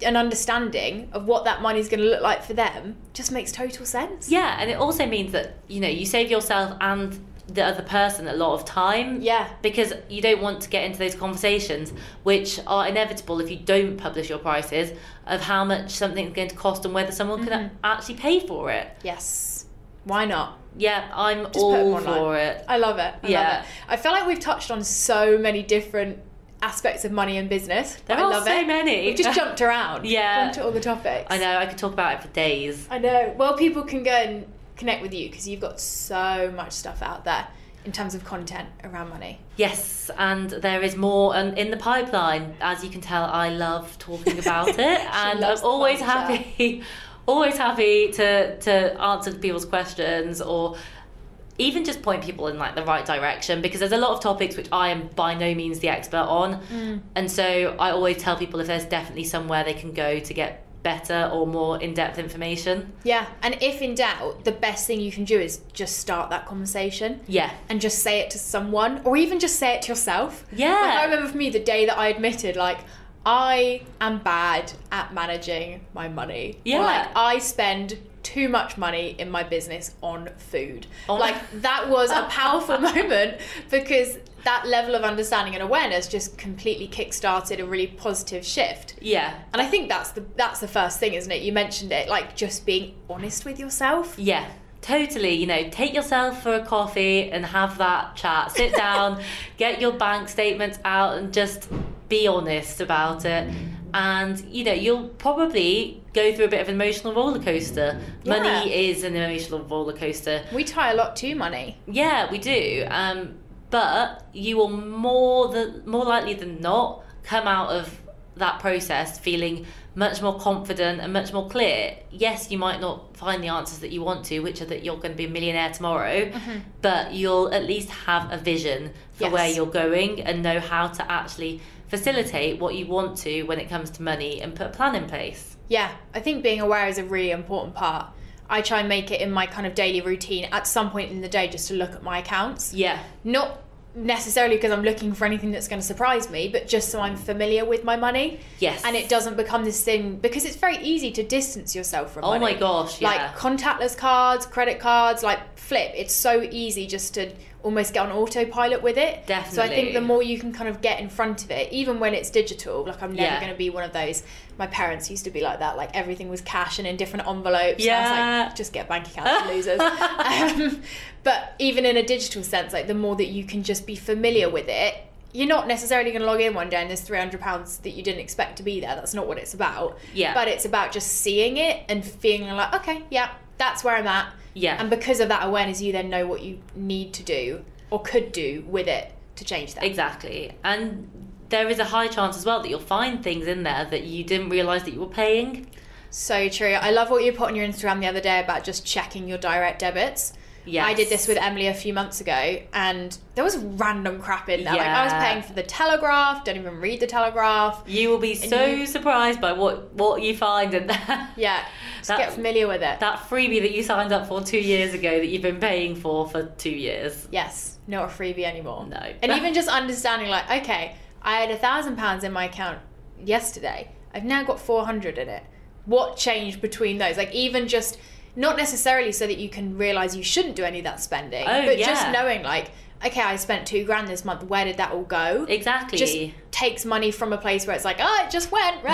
an understanding of what that money's going to look like for them just makes total sense. Yeah, and it also means that, you know, you save yourself and the other person a lot of time, because you don't want to get into those conversations, which are inevitable if you don't publish your prices, of how much something's going to cost and whether someone can actually pay for it. Yes, why not? Yeah, I'm just all for it. I love it. I feel like we've touched on so many different aspects of money and business. There are so many. We've just jumped around. Yeah. Jumped at all the topics. I know, I could talk about it for days. I know. Well, people can go and connect with you because you've got so much stuff out there in terms of content around money. Yes, and there is more in the pipeline. As you can tell, I love talking about it, and I'm always happy, to answer people's questions or even just point people in like the right direction, because there's a lot of topics which I am by no means the expert on. Mm. And so I always tell people if there's definitely somewhere they can go to get better or more in-depth information. Yeah, and if in doubt, the best thing you can do is just start that conversation. Yeah. And just say it to someone, or even just say it to yourself. Yeah. Like, I remember for me the day that I admitted, like, I am bad at managing my money. Yeah. Or, like, I spend too much money in my business on food. Like, that was a powerful moment, because that level of understanding and awareness just completely kick-started a really positive shift. Yeah. And I think that's the first thing, isn't it? You mentioned it, like, just being honest with yourself. Yeah. Totally, you know, take yourself for a coffee and have that chat. Sit down, get your bank statements out and just be honest about it. And, you know, you'll probably go through a bit of an emotional roller coaster. Yeah. Money is an emotional roller coaster. We tie a lot to money. Yeah, we do. But you will more likely than not come out of that process feeling much more confident and much more clear. Yes, you might not find the answers that you want to, which are that you're going to be a millionaire tomorrow, mm-hmm. but you'll at least have a vision for yes. where you're going and know how to actually facilitate what you want to when it comes to money and put a plan in place. Yeah, I think being aware is a really important part. I try and make it in my kind of daily routine at some point in the day, just to look at my accounts. Yeah. Not necessarily because I'm looking for anything that's going to surprise me, but just so I'm familiar with my money. Yes. And it doesn't become this thing, because it's very easy to distance yourself from money. Oh my gosh, yeah. Like contactless cards, credit cards, like flip. It's so easy just to almost get on autopilot with it. Definitely. So I think the more you can kind of get in front of it, even when it's digital, like I'm never yeah. going to be one of those. My parents used to be like that, like everything was cash and in different envelopes. Yeah. And I was like, just get bank accounts for losers. But even in a digital sense, like the more that you can just be familiar with it, you're not necessarily going to log in one day and there's £300 that you didn't expect to be there. That's not what it's about. Yeah. But it's about just seeing it and feeling like, okay, yeah, that's where I'm at. Yeah. And because of that awareness, you then know what you need to do or could do with it to change that. Exactly. And there is a high chance as well that you'll find things in there that you didn't realise that you were paying. So true. I love what you put on your Instagram the other day about just checking your direct debits. Yes. I did this with Emily a few months ago and there was random crap in there. Yeah. Like I was paying for the Telegraph, don't even read the Telegraph. You will be so surprised by what you find in there. Yeah, just get familiar with it. That freebie that you signed up for 2 years ago that you've been paying for 2 years. Yes, not a freebie anymore. No. And even just understanding like, okay, I had £1,000 in my account yesterday. I've now got 400 in it. What changed between those? Like even just... Not necessarily so that you can realise you shouldn't do any of that spending. Oh, but yeah. just knowing like, okay, I spent £2,000 this month, where did that all go? Exactly. Just takes money from a place where it's like, oh, it just went, to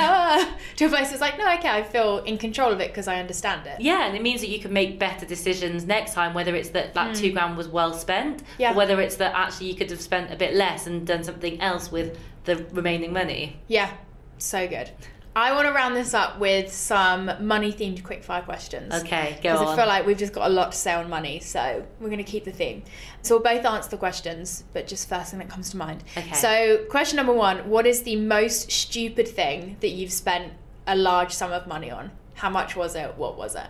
a place that's like, no, okay, I feel in control of it because I understand it. Yeah, and it means that you can make better decisions next time, whether it's that £2,000 was well spent, yeah. or whether it's that actually you could have spent a bit less and done something else with the remaining money. Yeah, so good. I want to round this up with some money-themed quickfire questions. Okay, go on. Because I feel like we've just got a lot to say on money, so we're going to keep the theme. So we'll both answer the questions, but just first thing that comes to mind. Okay. So question number one, what is the most stupid thing that you've spent a large sum of money on? How much was it? What was it?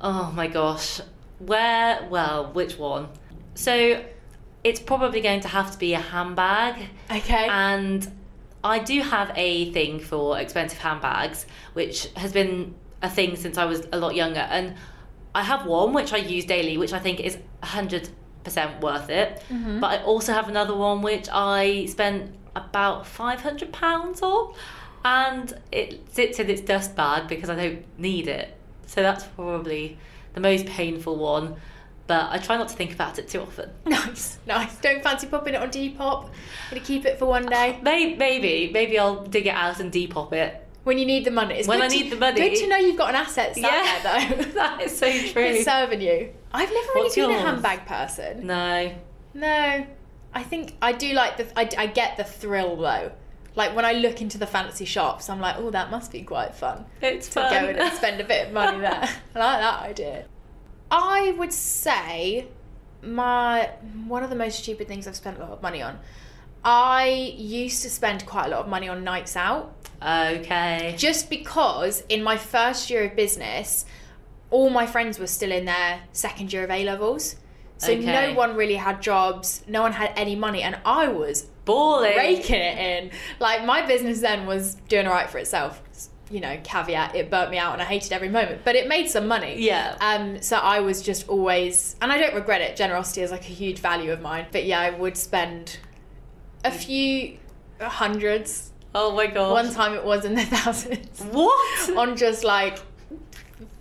Oh my gosh. Which one? So it's probably going to have to be a handbag. Okay. And... I do have a thing for expensive handbags, which has been a thing since I was a lot younger. And I have one, which I use daily, which I think is 100% worth it. Mm-hmm. But I also have another one, which I spent about £500 on. And it sits in its dust bag because I don't need it. So that's probably the most painful one. But I try not to think about it too often. Nice. Don't fancy popping it on Depop? Gonna keep it for one day. Maybe I'll dig it out and Depop it. When you need the money. Need the money. Good to know you've got an asset there, though. That is so true. It's serving you. I've never really been a handbag person. No. I think I do like the, I get the thrill though. Like when I look into the fancy shops, I'm like, oh, that must be quite fun. It's fun. To go in and spend a bit of money there. I like that idea. I would say one of the most stupid things I've spent a lot of money on. I used to spend quite a lot of money on nights out. Okay. Just because in my first year of business, all my friends were still in their second year of A-levels. So no one really had jobs. No one had any money. And I was balling. Raking it in. Like, my business then was doing all right for itself. You know, caveat, it burnt me out and I hated every moment. But it made some money. Yeah. So I was just always... And I don't regret it. Generosity is like a huge value of mine. But yeah, I would spend... a few hundreds. Oh my god. One time it was in the thousands. What? On just like,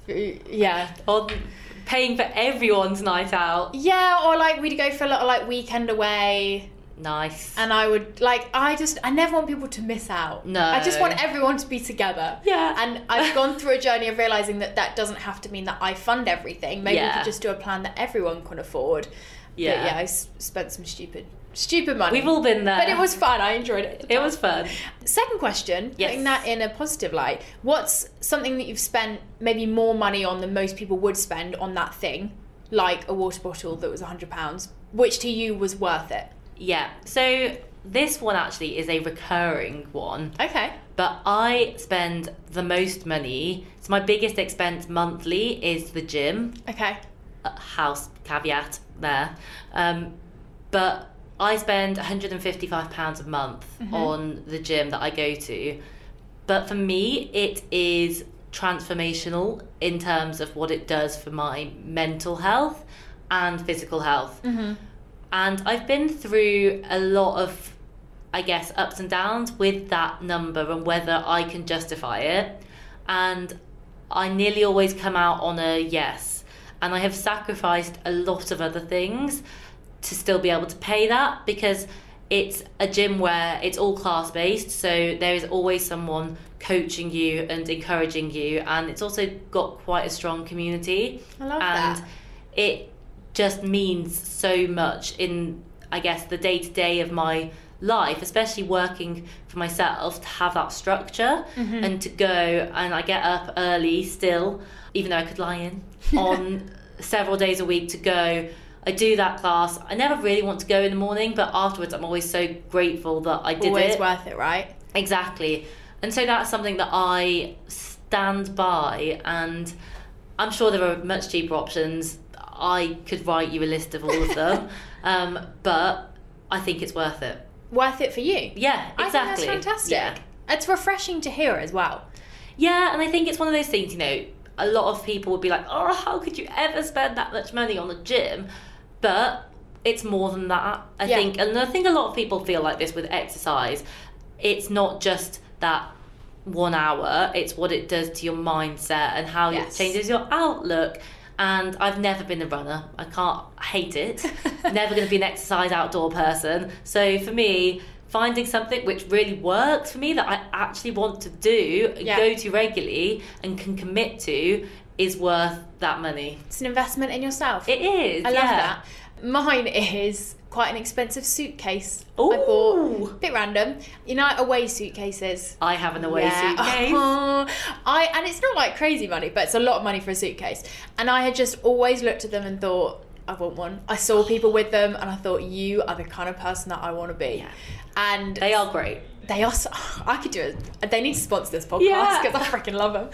yeah. On paying for everyone's night out. Yeah, or like we'd go for a little like weekend away. Nice. And I would like, I never want people to miss out. No. I just want everyone to be together. Yeah. And I've gone through a journey of realising that that doesn't have to mean that I fund everything. Maybe we could just do a plan that everyone can afford. Yeah. But yeah, I spent some stupid money. We've all been there. But it was fun. I enjoyed it. It was fun. Second question, putting that in a positive light, what's something that you've spent maybe more money on than most people would spend on that thing, like a water bottle that was £100, which to you was worth it? Yeah. So this one actually is a recurring one. Okay. But I spend the most money. So my biggest expense monthly is the gym. Okay. House caveat there. But I spend £155 a month on the gym that I go to. But for me, it is transformational in terms of what it does for my mental health and physical health. Mm-hmm. And I've been through a lot of, I guess, ups and downs with that number and whether I can justify it. And I nearly always come out on a yes. And I have sacrificed a lot of other things to still be able to pay that, because it's a gym where it's all class based, so there is always someone coaching you and encouraging you, and it's also got quite a strong community. I love that. And it just means so much in, I guess, the day-to-day of my life, especially working for myself, to have that structure and to go, and I get up early still, even though I could lie in on several days a week to go. I do that class. I never really want to go in the morning, but afterwards I'm always so grateful that I did it. Always worth it, right? Exactly. And so that's something that I stand by, and I'm sure there are much cheaper options. I could write you a list of all of them, but I think it's worth it. Worth it for you? Yeah, exactly. I think that's fantastic. Yeah. It's refreshing to hear as well. Yeah, and I think it's one of those things, you know, a lot of people would be like, oh, how could you ever spend that much money on a gym? But it's more than that, I think. And I think a lot of people feel like this with exercise. It's not just that 1 hour, it's what it does to your mindset and how it changes your outlook. And I've never been a runner. I hate it. Never going to be an exercise outdoor person. So for me, finding something which really works for me that I actually want to do, go to regularly and can commit to, is worth that money. It's an investment in yourself. It is. I love that. Mine is quite an expensive suitcase. Ooh. I bought, a bit random, you know, Away suitcases. I have an Away suitcase. And it's not like crazy money, but it's a lot of money for a suitcase. And I had just always looked at them and thought, I want one. I saw people with them and I thought, you are the kind of person that I want to be. Yeah. And they are great. They are so, I could do it. They need to sponsor this podcast because I freaking love them.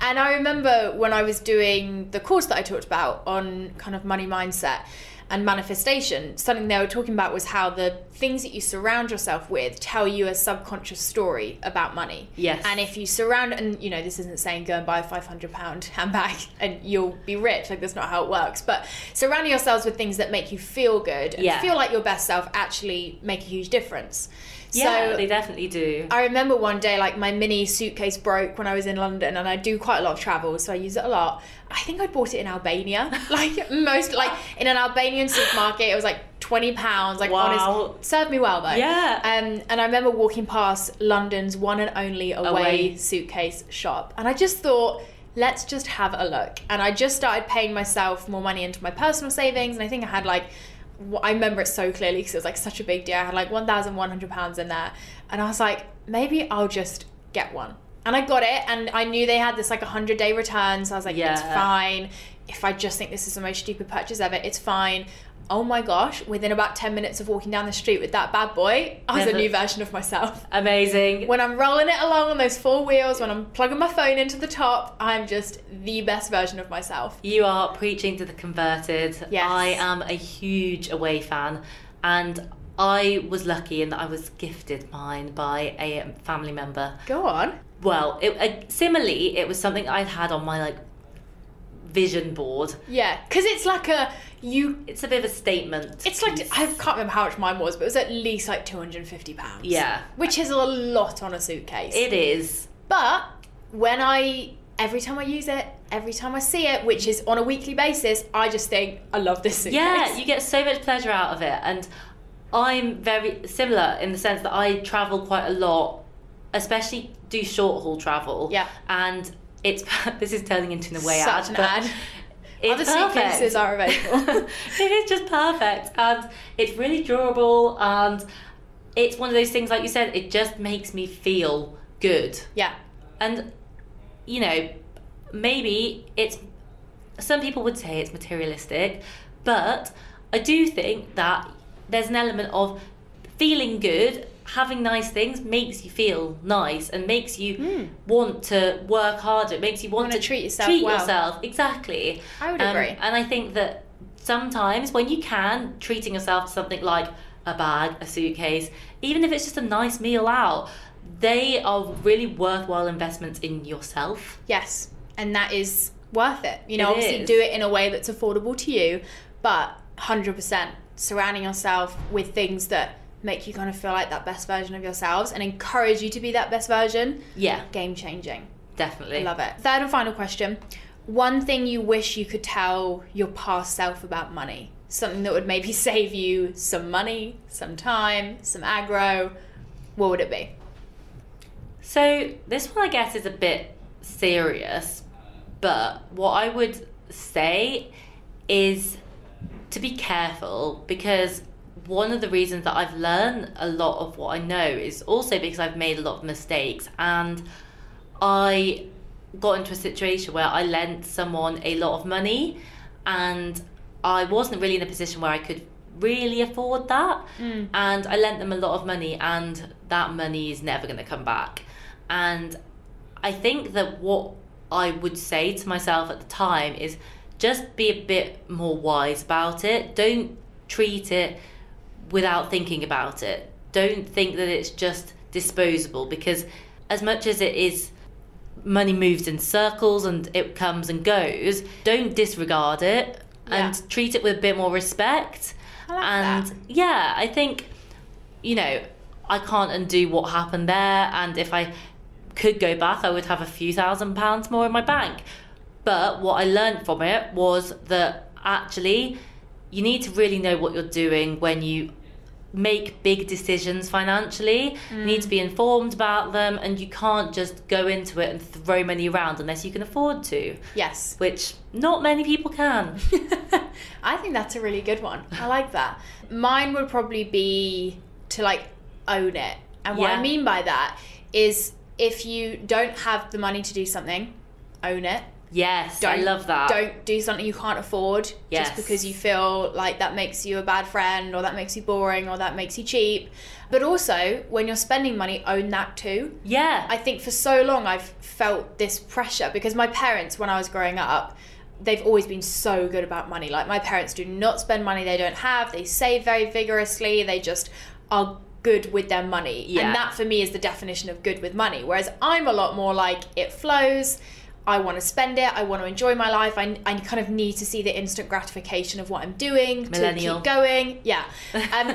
And I remember when I was doing the course that I talked about on kind of money mindset and manifestation, something they were talking about was how the things that you surround yourself with tell you a subconscious story about money. Yes. And if you surround, and you know, this isn't saying go and buy a £500 handbag and you'll be rich, like that's not how it works, but surrounding yourselves with things that make you feel good and feel like your best self actually make a huge difference. Yeah, so, they definitely do. I remember one day, like, my mini suitcase broke when I was in London, and I do quite a lot of travel, so I use it a lot. I think I bought it in Albania. Like, in an Albanian supermarket, it was, like, £20. Like, honest, served me well, though. Yeah. And I remember walking past London's one and only Away suitcase shop, and I just thought, let's just have a look. And I just started paying myself more money into my personal savings, and I think I had, like... I remember it so clearly because it was like such a big deal. I had like £1,100 in there, and I was like, maybe I'll just get one. And I got it, and I knew they had this like 100-day return, so I was like, yeah, it's fine. If I just think this is the most stupid purchase ever, it's fine. Oh my gosh, within about 10 minutes of walking down the street with that bad boy, I was a new version of myself. Amazing. When I'm rolling it along on those four wheels, when I'm plugging my phone into the top, I'm just the best version of myself. You are preaching to the converted. Yes. I am a huge Away fan, and I was lucky in that I was gifted mine by a family member. Go on. Well, similarly, it was something I'd had on my like vision board. Yeah, because it's like it's a bit of a statement. It's like, I can't remember how much mine was, but it was at least like £250. Yeah. Which is a lot on a suitcase. It is. But every time I use it, every time I see it, which is on a weekly basis, I just think, I love this suitcase. Yeah, you get so much pleasure out of it. And I'm very similar in the sense that I travel quite a lot, especially do short haul travel. Yeah. And this is turning into an Away ad. Such an ad. Other suitcases are available. It is just perfect, and it's really durable, and it's one of those things, like you said, it just makes me feel good. Yeah. And you know, maybe some people would say it's materialistic, but I do think that there's an element of feeling good. Having nice things makes you feel nice and makes you want to work harder. It makes you want to treat yourself well. Exactly. I would agree. And I think that sometimes when you can, treating yourself to something like a bag, a suitcase, even if it's just a nice meal out, they are really worthwhile investments in yourself. Yes. And that is worth it. You know, obviously do it in a way that's affordable to you, but 100% surrounding yourself with things that make you kind of feel like that best version of yourselves and encourage you to be that best version. Yeah. Game changing. Definitely. I love it. Third and final question. One thing you wish you could tell your past self about money. Something that would maybe save you some money, some time, some aggro. What would it be? So this one, I guess, is a bit serious, but what I would say is to be careful, because one of the reasons that I've learned a lot of what I know is also because I've made a lot of mistakes, and I got into a situation where I lent someone a lot of money and I wasn't really in a position where I could really afford that, and I lent them a lot of money, and that money is never going to come back. And I think that what I would say to myself at the time is just be a bit more wise about it. Don't treat it without thinking about it. Don't think that it's just disposable, because as much as it is, money moves in circles and it comes and goes. Don't disregard it and treat it with a bit more respect. I like that. Yeah, I think, you know, I can't undo what happened there, and if I could go back, I would have a few £1,000s more in my bank. But what I learned from it was that actually you need to really know what you're doing when you make big decisions financially. You need to be informed about them, and you can't just go into it and throw money around unless you can afford to. Yes. Which not many people can. I think that's a really good one. I like that. Mine would probably be to like own it. And what I mean by that is if you don't have the money to do something, own it. Yes, I love that. Don't do something you can't afford just because you feel like that makes you a bad friend, or that makes you boring, or that makes you cheap. But also, when you're spending money, own that too. Yeah. I think for so long I've felt this pressure, because my parents, when I was growing up, they've always been so good about money. Like, my parents do not spend money they don't have. They save very vigorously. They just are good with their money. Yeah. And that for me is the definition of good with money. Whereas I'm a lot more like, it flows. I want to spend it. I want to enjoy my life. I kind of need to see the instant gratification of what I'm doing to keep going. Yeah.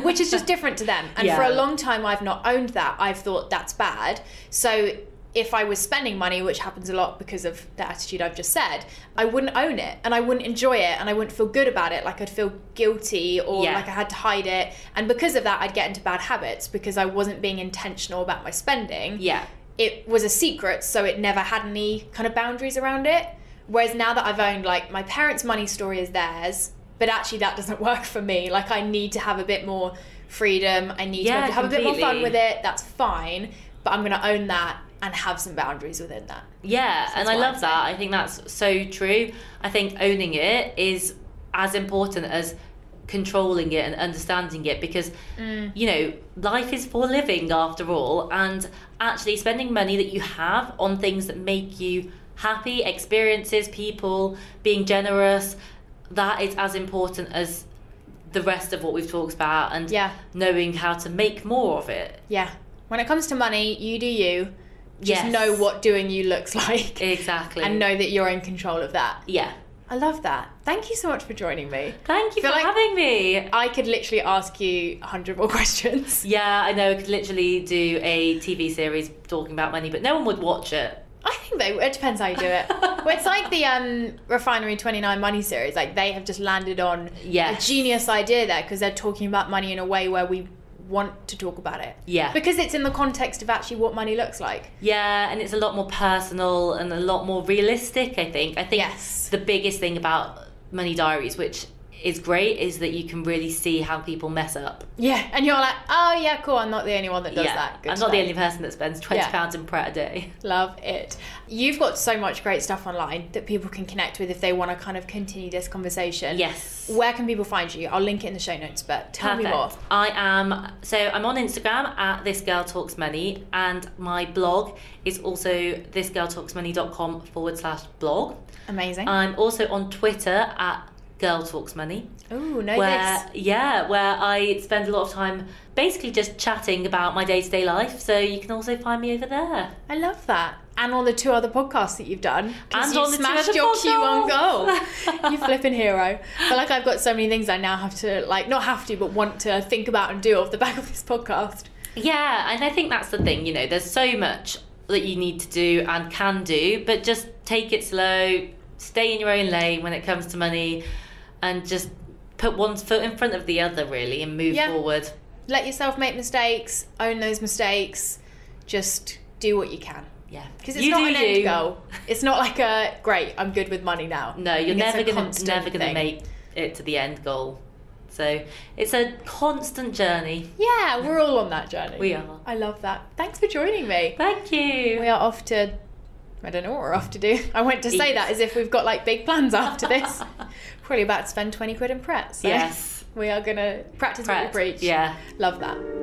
Which is just different to them. And for a long time, I've not owned that. I've thought that's bad. So if I was spending money, which happens a lot because of the attitude I've just said, I wouldn't own it, and I wouldn't enjoy it, and I wouldn't feel good about it. Like, I'd feel guilty, or like I had to hide it. And because of that, I'd get into bad habits because I wasn't being intentional about my spending. Yeah. It was a secret, so it never had any kind of boundaries around it. Whereas now that I've owned, like, my parents' money story is theirs, but actually that doesn't work for me. Like, I need to have a bit more freedom. I need to have completely. A bit more fun with it. That's fine, but I'm going to own that and have some boundaries within that. Yeah, so, and I love that. I think that's so true. I think owning it is as important as controlling it and understanding it, because you know, life is for living after all, and actually spending money that you have on things that make you happy, experiences, people, being generous, that is as important as the rest of what we've talked about, and knowing how to make more of it. When it comes to money, you do you. Just know what doing you looks like. Exactly. And know that you're in control of that. Yeah. I love that. Thank you so much for joining me. Thank you for having me. I could literally ask you 100 more questions. Yeah, I know. I could literally do a TV series talking about money, but no one would watch it. I think they would. It depends how you do it. Well, it's like the Refinery29 money series. Like, they have just landed on a genius idea there, because they're talking about money in a way where we want to talk about it. Yeah. Because it's in the context of actually what money looks like. Yeah, and it's a lot more personal and a lot more realistic, I think. The biggest thing about money diaries, which is great, is that you can really see how people mess up. Yeah, and you're like, oh yeah, cool, I'm not the only one that does that. Good I'm not the only person that spends £20 in Pret a day. Love it. You've got so much great stuff online that people can connect with if they want to kind of continue this conversation. Yes. Where can people find you? I'll link it in the show notes, but tell me more. I'm on Instagram at This Girl Talks Money, and my blog is also thisgirltalksmoney.com/blog. Amazing. I'm also on Twitter at Girl Talks Money. Oh, no, where I spend a lot of time basically just chatting about my day-to-day life, so you can also find me over there. I love that. And on the 2 other podcasts that you've done, because you smashed your Q1 goal. You flipping hero. But like, I've got so many things I now have to, like, not have to, but want to think about and do off the back of this podcast. Yeah, and I think that's the thing, you know, there's so much that you need to do and can do, but just take it slow, stay in your own lane when it comes to money, and just put one foot in front of the other, really, and move forward. Let yourself make mistakes, own those mistakes, just do what you can. Yeah. Because it's not an end goal. It's not like a, great, I'm good with money now. No, you're never gonna make it to the end goal. So it's a constant journey. Yeah, we're all on that journey. We are. I love that. Thanks for joining me. Thank you. We are off to... I don't know what we're off to do. I went to say that as if we've got like big plans after this. Probably about to spend £20 in Pret. So yes. We are going to practice what we preach. Yeah. Love that.